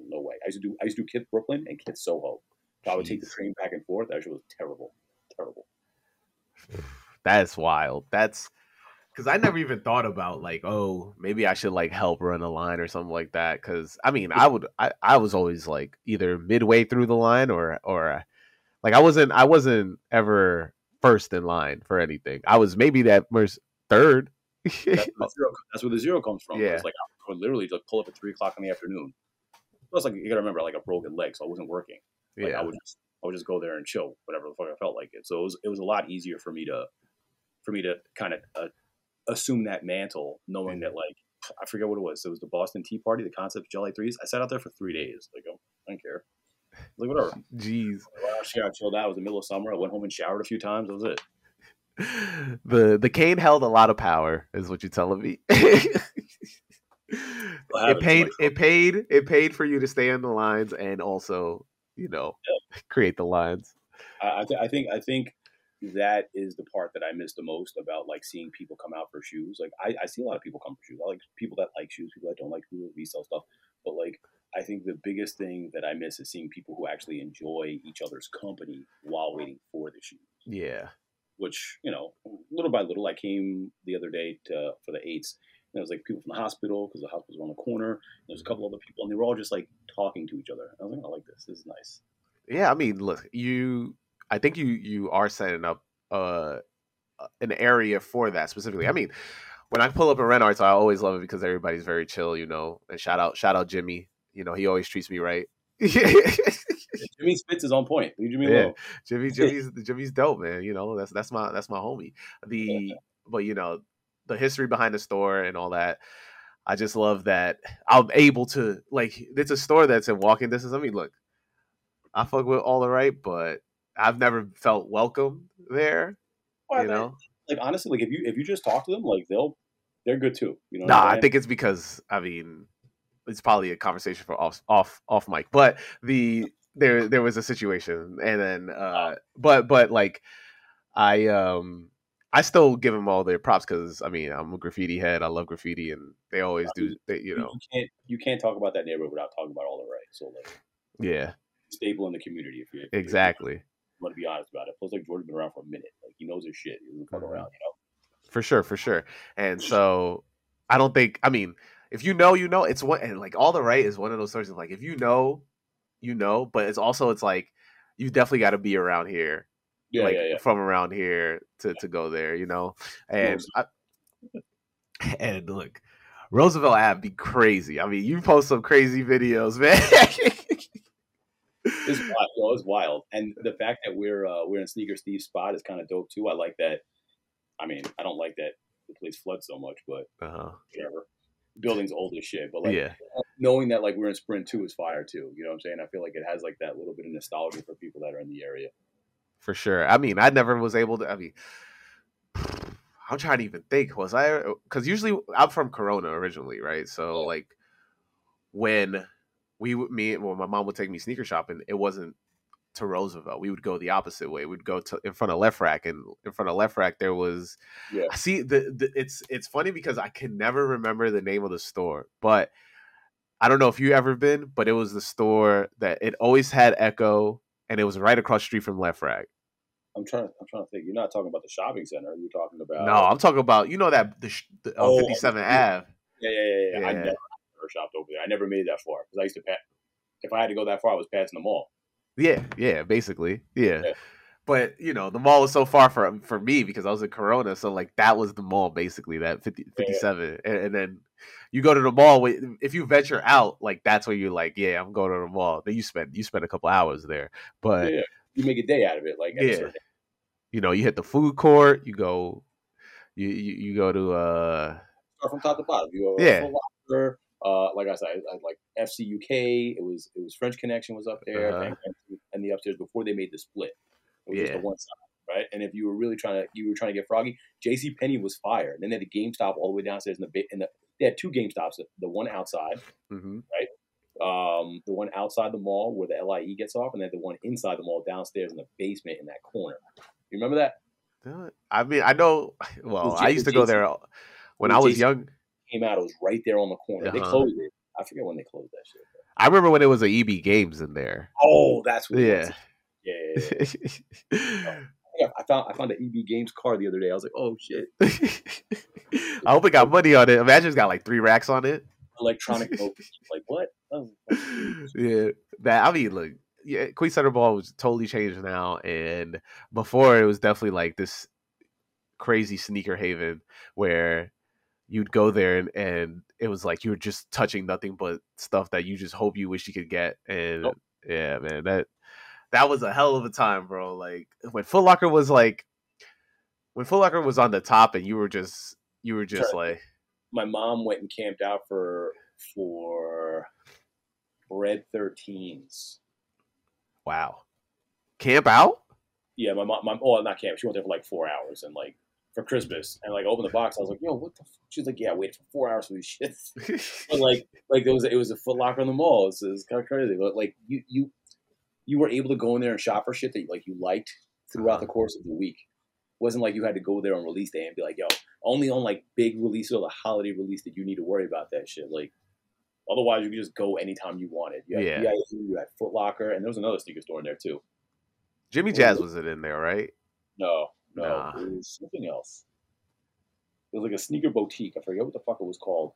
No way. I used to do Kith Brooklyn and Kith Soho. I would take the train back and forth. That was terrible. That's wild. That's because I never even thought about like, oh, maybe I should like help run a line or something like that. Because I mean, I was always like either midway through the line or like I wasn't ever first in line for anything. I was maybe that first third. That's where the zero comes from. Yeah. It's like I would literally like pull up at 3:00 in the afternoon. Plus, like you gotta remember, like a broken leg, so I wasn't working. Like, yeah, I would just go there and chill, whatever the fuck I felt like it. So it was a lot easier for me to kind of assume that mantle, knowing that like I forget what it was. It was the Boston Tea Party, the concept of Jelly Threes. I sat out there for 3 days. Like, oh, I don't care. Like whatever. Jeez. I chilled out. It was the middle of summer. I went home and showered a few times. That was it. The cane held a lot of power, is what you're telling me. It paid for you to stay on the lines and also, you know, yeah, create the lines. I think that is the part that I miss the most about like seeing people come out for shoes. Like I see a lot of people come for shoes. I like people that like shoes, people that don't like shoes, resell stuff. But like I think the biggest thing that I miss is seeing people who actually enjoy each other's company while waiting for the shoes. Yeah. Which, you know, little by little, I came the other day for the 8s. And it was like people from the hospital, because the hospital was on the corner. And there was a couple other people, and they were all just like talking to each other. I was like, I like this. This is nice. Yeah, I mean, look, I think you are setting up an area for that specifically. I mean, when I pull up at Ren Arts, I always love it because everybody's very chill, you know. And shout out Jimmy. You know, he always treats me right. Jimmy Spitz is on point. Leave Jimmy alone. Jimmy's dope, man. You know, that's my homie. But you know, the history behind the store and all that. I just love that I'm able to, like, it's a store that's in walking distance. I mean, look, I fuck with All The Right, but I've never felt welcome there. Well, you know, like honestly, like if you just talk to them, like they're good too. You know? Nah, I think it's because, I mean, it's probably a conversation for off mic, but there was a situation, and then but like I still give them all their props because, I mean, I'm a graffiti head. I love graffiti, and they always do. They, you know, you can't talk about that neighborhood without talking about All The Right. So like, yeah, Staple in the community. If you exactly want to be honest about it. Plus, like Jordan's been around for a minute. Like he knows his shit. He doesn't fuck around, you know. For sure. And so I don't think. I mean, if you know, you know. It's one, and like All The Right is one of those stories of like if you know, you know. But it's also like you definitely got to be around here. Yeah, like from around here to go there, you know, and look, Roosevelt Ave be crazy. I mean, you post some crazy videos, man. It's wild, and the fact that we're in Sneaker Steve's spot is kind of dope too. I like that. I mean, I don't like that the place floods so much, but whatever. Building's old as shit, but like knowing that like we're in Sprint 2 is fire too. You know what I'm saying? I feel like it has like that little bit of nostalgia for people that are in the area. For sure. I mean, I never was able to. I mean, I'm trying to even think. Was I? Because usually I'm from Corona originally, right? So like when my mom would take me sneaker shopping, it wasn't to Roosevelt. We would go the opposite way. We'd go to in front of Left Rack, and in front of Left Rack there was. Yeah. See, it's funny because I can never remember the name of the store, but I don't know if you ever been, but it was the store that it always had Echo, and it was right across the street from Left Rack. I'm trying to think. You're not talking about the shopping center. You're talking about. No, I'm talking about, you know, that the 57 Ave. Yeah. I never shopped over there. I never made it that far because I used to pass. If I had to go that far, I was passing the mall. Yeah, basically, yeah. But, you know, the mall was so far for me because I was in Corona. So, like, that was the mall, basically, that 57. Yeah. And then you go to the mall. If you venture out, like, that's where you're like, yeah, I'm going to the mall. Then you spend a couple hours there. But yeah, you make a day out of it. Like, yeah, you know, you hit the food court. You go to... Start from top to bottom. You go to Lobster. Like I said, I like FC UK. It was French Connection was up there. Uh-huh. And the upstairs before they made the split. It was just the one side, right? And if you were really trying to get froggy, JCPenney was fire. And then they had the GameStop all the way downstairs. They had two GameStops, the one outside, mm-hmm. right? The one outside the mall where the LIE gets off, and then the one inside the mall downstairs in the basement in that corner. You remember that? I mean, I know. Well, I used to go there when I was young. Came out, it was right there on the corner. Uh-huh. They closed it. I forget when they closed that shit. I remember when it was an EB Games in there. Oh, that's what it was. Yeah. I found an EB Games card the other day. I was like, oh shit. I hope it got money on it. Imagine it's got like 3 racks on it. Electronic notes. Like what? Yeah. That, I mean, look, yeah, Queens Center Mall was totally changed now, and before it was definitely like this crazy sneaker haven where you'd go there and it was like you were just touching nothing but stuff that you just hope you wish you could get. And yeah, man, that was a hell of a time, bro. Like when Foot Locker was on the top, and you were just like, my mom went and camped out for Red 13s. Wow, camp out? Yeah, my mom, not camp. She went there for like 4 hours and like for Christmas, and like opened the box. I was like, yo, what the fuck? She's like, yeah, I waited for 4 hours for these shits. But like it was a Foot Locker in the mall. It was kind of crazy, but like you were able to go in there and shop for shit that you liked throughout the course of the week. It wasn't like you had to go there on release day and be like, yo, only on like big releases or the holiday release that you need to worry about that shit. Like, otherwise you could just go anytime you wanted. You had BIC, you had Foot Locker, and there was another sneaker store in there too. Jimmy Jazz was it in there, right? No. Nah. It was something else. It was like a sneaker boutique. I forget what the fuck it was called.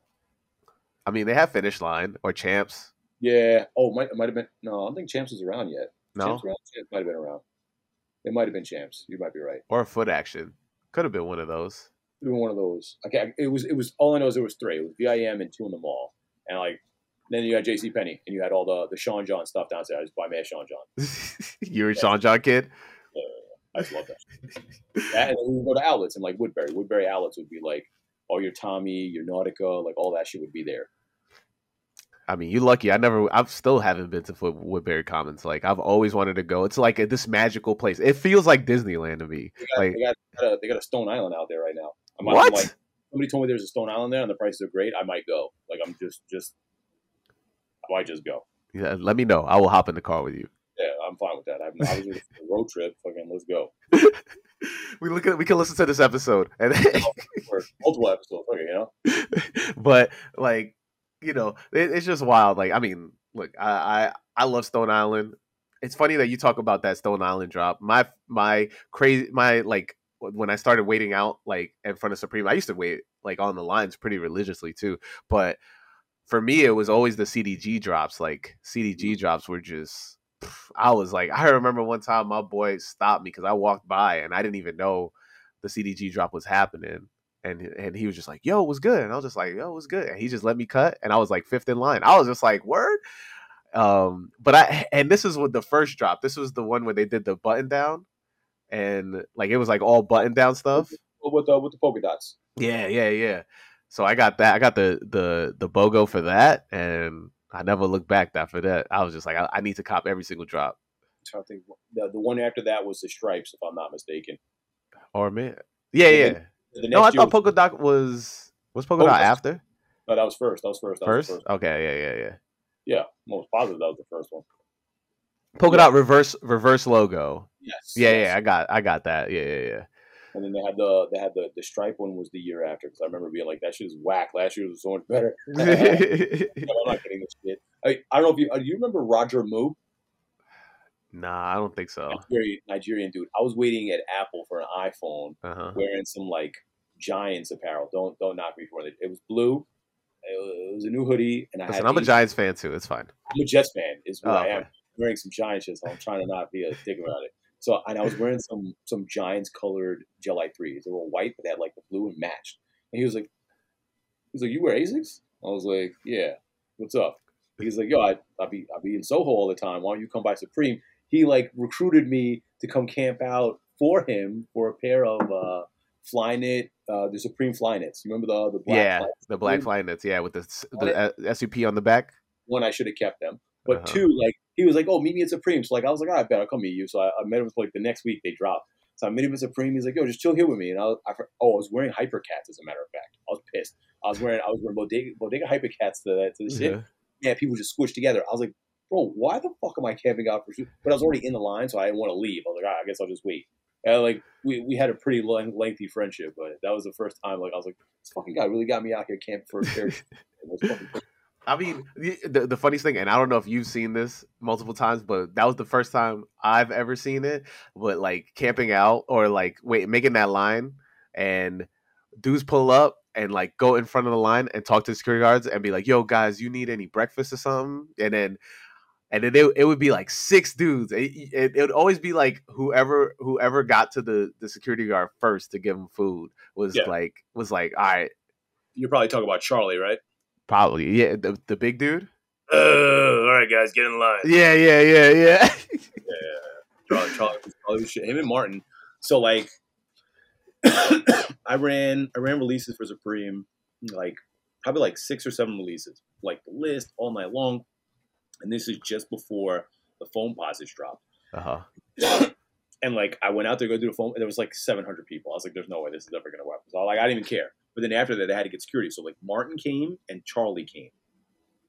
I mean, they have Finish Line or Champs. Yeah. Oh, might have been. No, I don't think Champs was around yet. No, Champs might have been around. It might have been Champs. You might be right. Or Foot Action. Could have been one of those. Okay. It was. All I know is there was 3. It was VIM and 2 in the mall. And like, then you had JCPenney, and you had all the Sean John stuff downstairs. I just buy mad Sean John. You were a Sean John kid. I just love that. And then we would go to outlets and like Woodbury. Woodbury outlets would be like all your Tommy, your Nautica, like all that shit would be there. I mean, you're lucky. I still haven't been to Woodbury Commons. Like, I've always wanted to go. It's like this magical place. It feels like Disneyland to me. They got a Stone Island out there right now. What? Like, somebody told me there's a Stone Island there and the prices are great. I might go. Like, I'm just I might just go. Yeah, let me know. I will hop in the car with you. Yeah, I'm fine with that. I was on a road trip. Fucking, let's go. We can listen to this episode and multiple episodes. Okay, but like. You know, it's just wild. Like, I mean, look, I love Stone Island. It's funny that you talk about that Stone Island drop. My when I started waiting out like in front of Supreme, I used to wait like on the lines pretty religiously too. But for me, it was always the CDG drops. Like CDG drops were just. I was like, I remember one time my boy stopped me because I walked by and I didn't even know the CDG drop was happening. And he was just like, yo, it was good. And I was just like, yo, it was good. And he just let me cut. And I was like fifth in line. I was just like, word. But this is what the first drop. This was the one where they did the button down. And like, it was like all button down stuff. With the polka dots. Yeah. So I got that. I got the BOGO for that. And I never looked back after that. I was just like, I need to cop every single drop. I think the one after that was the stripes, if I'm not mistaken. Or man. Yeah. No, I thought Polkadot was Polkadot after? No, that was first. First? Okay, yeah. Most positive that was the first one. Polkadot reverse logo. Yes. Yeah. I got that. Yeah. And then they had the stripe one was the year after, because I remember being like, that shit is whack. Last year was so much better. No, I'm not getting this shit. I don't know if you remember Roger Moog? Nah, I don't think so. Nigerian dude. I was waiting at Apple for an iPhone, wearing some like Giants apparel. Don't knock me for it. It was blue. It was a new hoodie, and I'm a Giants fan too. It's fine. I'm a Jets fan. Is what I am. I'm wearing some Giants shit, so I'm trying to not be a dick about it. So, and I was wearing some Giants colored Gel I 3s. They were white, but they had like the blue and matched. And he was like, you wear Asics? I was like, yeah, what's up? He's like, yo, I be in Soho all the time. Why don't you come by Supreme? He like recruited me to come camp out for him for a pair of Flyknit, the Supreme Flyknits. You remember the black? Yeah, Flyknits? The black Flyknits. Yeah, with the SUP on the back. One, I should have kept them, but two, like he was like, oh, meet me at Supreme. So like I was like, all right, bet I'll come meet you. So I met him like the next week. They dropped. So I met him at Supreme. He's like, yo, just chill here with me. And I was wearing Hypercats, as a matter of fact. I was pissed. I was wearing Bodega Hypercats to the shit. Yeah. Yeah, people just squished together. I was like, bro, why the fuck am I camping out for shoes? But I was already in the line, so I didn't want to leave. I was like, all right, I guess I'll just wait. And like, we had a pretty lengthy friendship, but that was the first time. Like, I was like, this fucking guy really got me out here camping for a pair of shoes. I mean, the funniest thing, and I don't know if you've seen this multiple times, but that was the first time I've ever seen it. But like camping out or like making that line, and dudes pull up and like go in front of the line and talk to the security guards and be like, yo, guys, you need any breakfast or something? And then it would be like six dudes. It would always be like whoever got to the security guard first to give them food was like, all right. You're probably talking about Charlie, right? Probably. Yeah. The big dude. All right, guys, get in line. Yeah. Charlie was shit. Him and Martin. So like, I ran releases for Supreme, like probably like 6 or 7 releases, like the list all night long. And this is just before the foam posits dropped. And like I went out there to go do the foam, and there was like 700 people. I was like, there's no way this is ever gonna work. So like I didn't even care. But then after that, they had to get security. So like Martin came and Charlie came.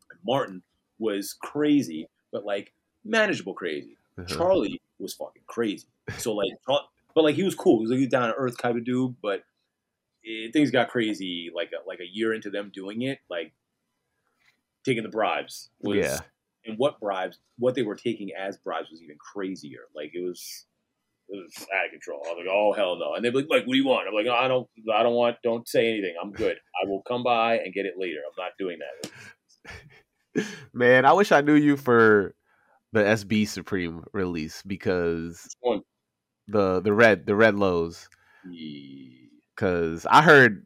And Martin was crazy, but like manageable crazy. Charlie was fucking crazy. So like but like he was cool. He was like a down to earth kind of dude. But things got crazy. Like a year into them doing it, like taking the bribes was, and what they were taking as bribes was even crazier. Like it was out of control. I was like, oh hell no. And they'd be like, what do you want? I'm like, I don't say anything. I'm good. I will come by and get it later. I'm not doing that. Man, I wish I knew you for the SB Supreme release because. The red lows, because I heard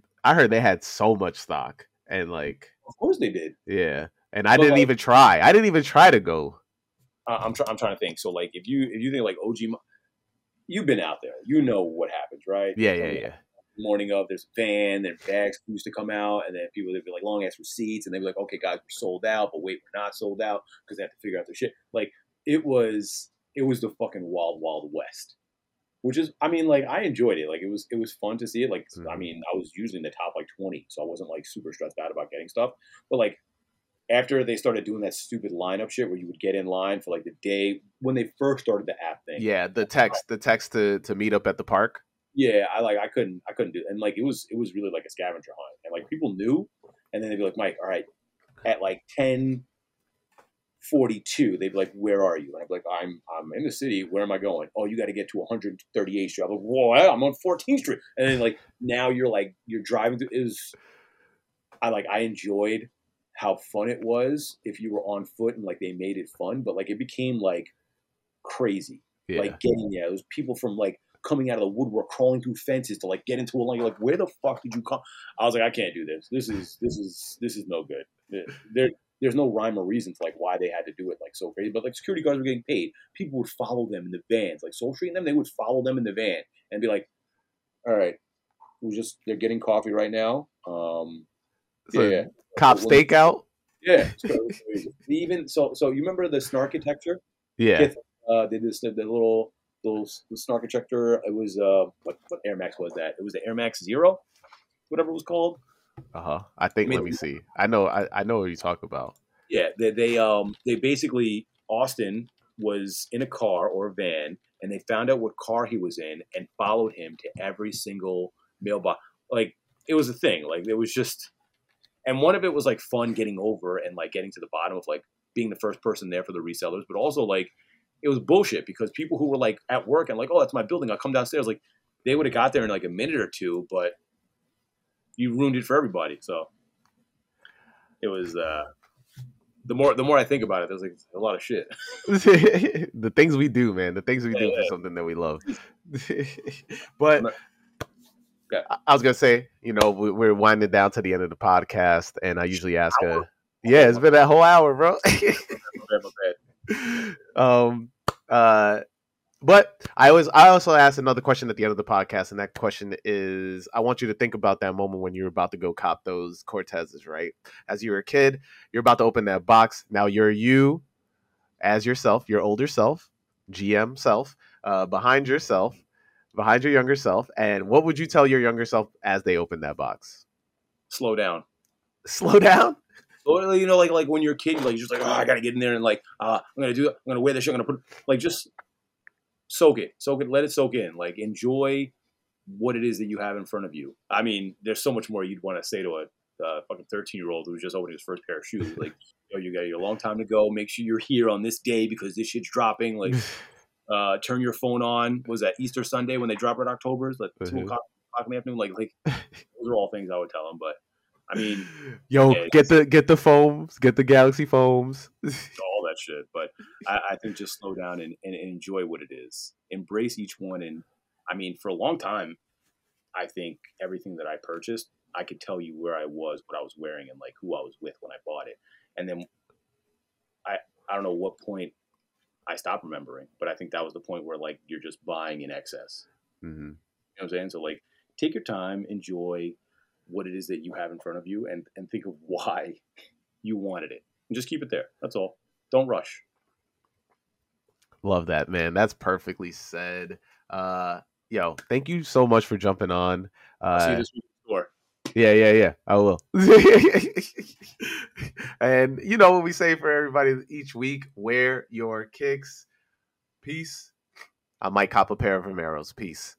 they had so much stock and like of course they did, yeah, and I didn't even try. I didn't even try to go. I'm trying to think. So like if you think like OG, you've been out there, you know what happens, right? Yeah. Morning of, there's a van, their bags used to come out, and then people they'd be like long ass receipts, and they'd be like, okay guys, we're sold out, but wait, we're not sold out because they have to figure out their shit. Like it was the fucking wild wild west. Which is, I mean, like, I enjoyed it. Like, it was fun to see it. Like, I mean, I was usually in the top, like, 20, so I wasn't, like, super stressed out about getting stuff. But, like, after they started doing that stupid lineup shit where you would get in line for, like, the day when they first started the app thing. Yeah, the text to meet up at the park. Yeah, I couldn't do it. And, like, it was really, like, a scavenger hunt. And, like, people knew. And then they'd be like, Mike, all right, at, like, 10:42, they'd be like, where are you? And I'd be like, I'm in the city. Where am I going? Oh, you got to get to 138th Street. I'm like, whoa, I'm on 14th Street. And then like, now you're driving through. I enjoyed how fun it was if you were on foot and like they made it fun, but like it became like crazy. Yeah. Like getting there. It was people from like coming out of the woodwork, crawling through fences to like get into a line. You're like, where the fuck did you come? I was like, I can't do this. This is no good. There's no rhyme or reason to like why they had to do it like so crazy, but like security guards were getting paid. People would follow them in the vans, like Soul Street and them. They would follow them in the van and be like, "All right, they're getting coffee right now." Cop stakeout. Yeah, even so. You remember the Snarkitecture? Yeah, Kith, they did the little Snarkitecture. It was what Air Max was that? It was the Air Max Zero, whatever it was called. I think. Let me see. I know what you talk about. Yeah, they basically Austin was in a car or a van, and they found out what car he was in and followed him to every single mailbox. Like it was a thing. Like it was just, and one of it was like fun getting over and like getting to the bottom of like being the first person there for the resellers, but also like it was bullshit because people who were like at work and like, oh, that's my building, I'll come downstairs. Like they would have got there in like a minute or two, but. You ruined it for everybody. So it was the more I think about it, there's like a lot of shit. The things we do, man. The things we do for something that we love. But okay. I was gonna say, you know, we're winding down to the end of the podcast, and I usually ask yeah, it's been that whole hour, bro. My bad. But I also asked another question at the end of the podcast, and that question is, I want you to think about that moment when you were about to go cop those Cortezes, right? As you were a kid, you're about to open that box. Now you're you as yourself, your older self, GM self, behind yourself, behind your younger self. And what would you tell your younger self as they open that box? Slow down. Slow down? Well, you know, like when you're a kid, like, you're just like, oh, I got to get in there and like, I'm going to do it. I'm going to wear this shit. I'm going to put, like, just... Soak it. Let it soak in. Like, enjoy what it is that you have in front of you. I mean, there's so much more you'd want to say to a fucking 13-year-old who's just opening his first pair of shoes. Like, you know, you got a long time to go. Make sure you're here on this day because this shit's dropping. Like, turn your phone on. What was that Easter Sunday when they drop it in October? It's like 2:00 in the afternoon. Like, those are all things I would tell them. But I mean, get the foams, get the Galaxy foams. Shit, but I think just slow down and enjoy what it is. Embrace each one. And I mean, for a long time, I think everything that I purchased, I could tell you where I was, what I was wearing, and like who I was with when I bought it. And then I don't know what point I stopped remembering, but I think that was the point where like you're just buying in excess. Mm-hmm. You know what I'm saying? So like, take your time, enjoy what it is that you have in front of you, and think of why you wanted it, and just keep it there. That's all. Don't rush. Love that, man. That's perfectly said. Yo, thank you so much for jumping on. See you this week before. Yeah. I will. And you know what we say for everybody each week: wear your kicks. Peace. I might cop a pair of Vomeros. Peace.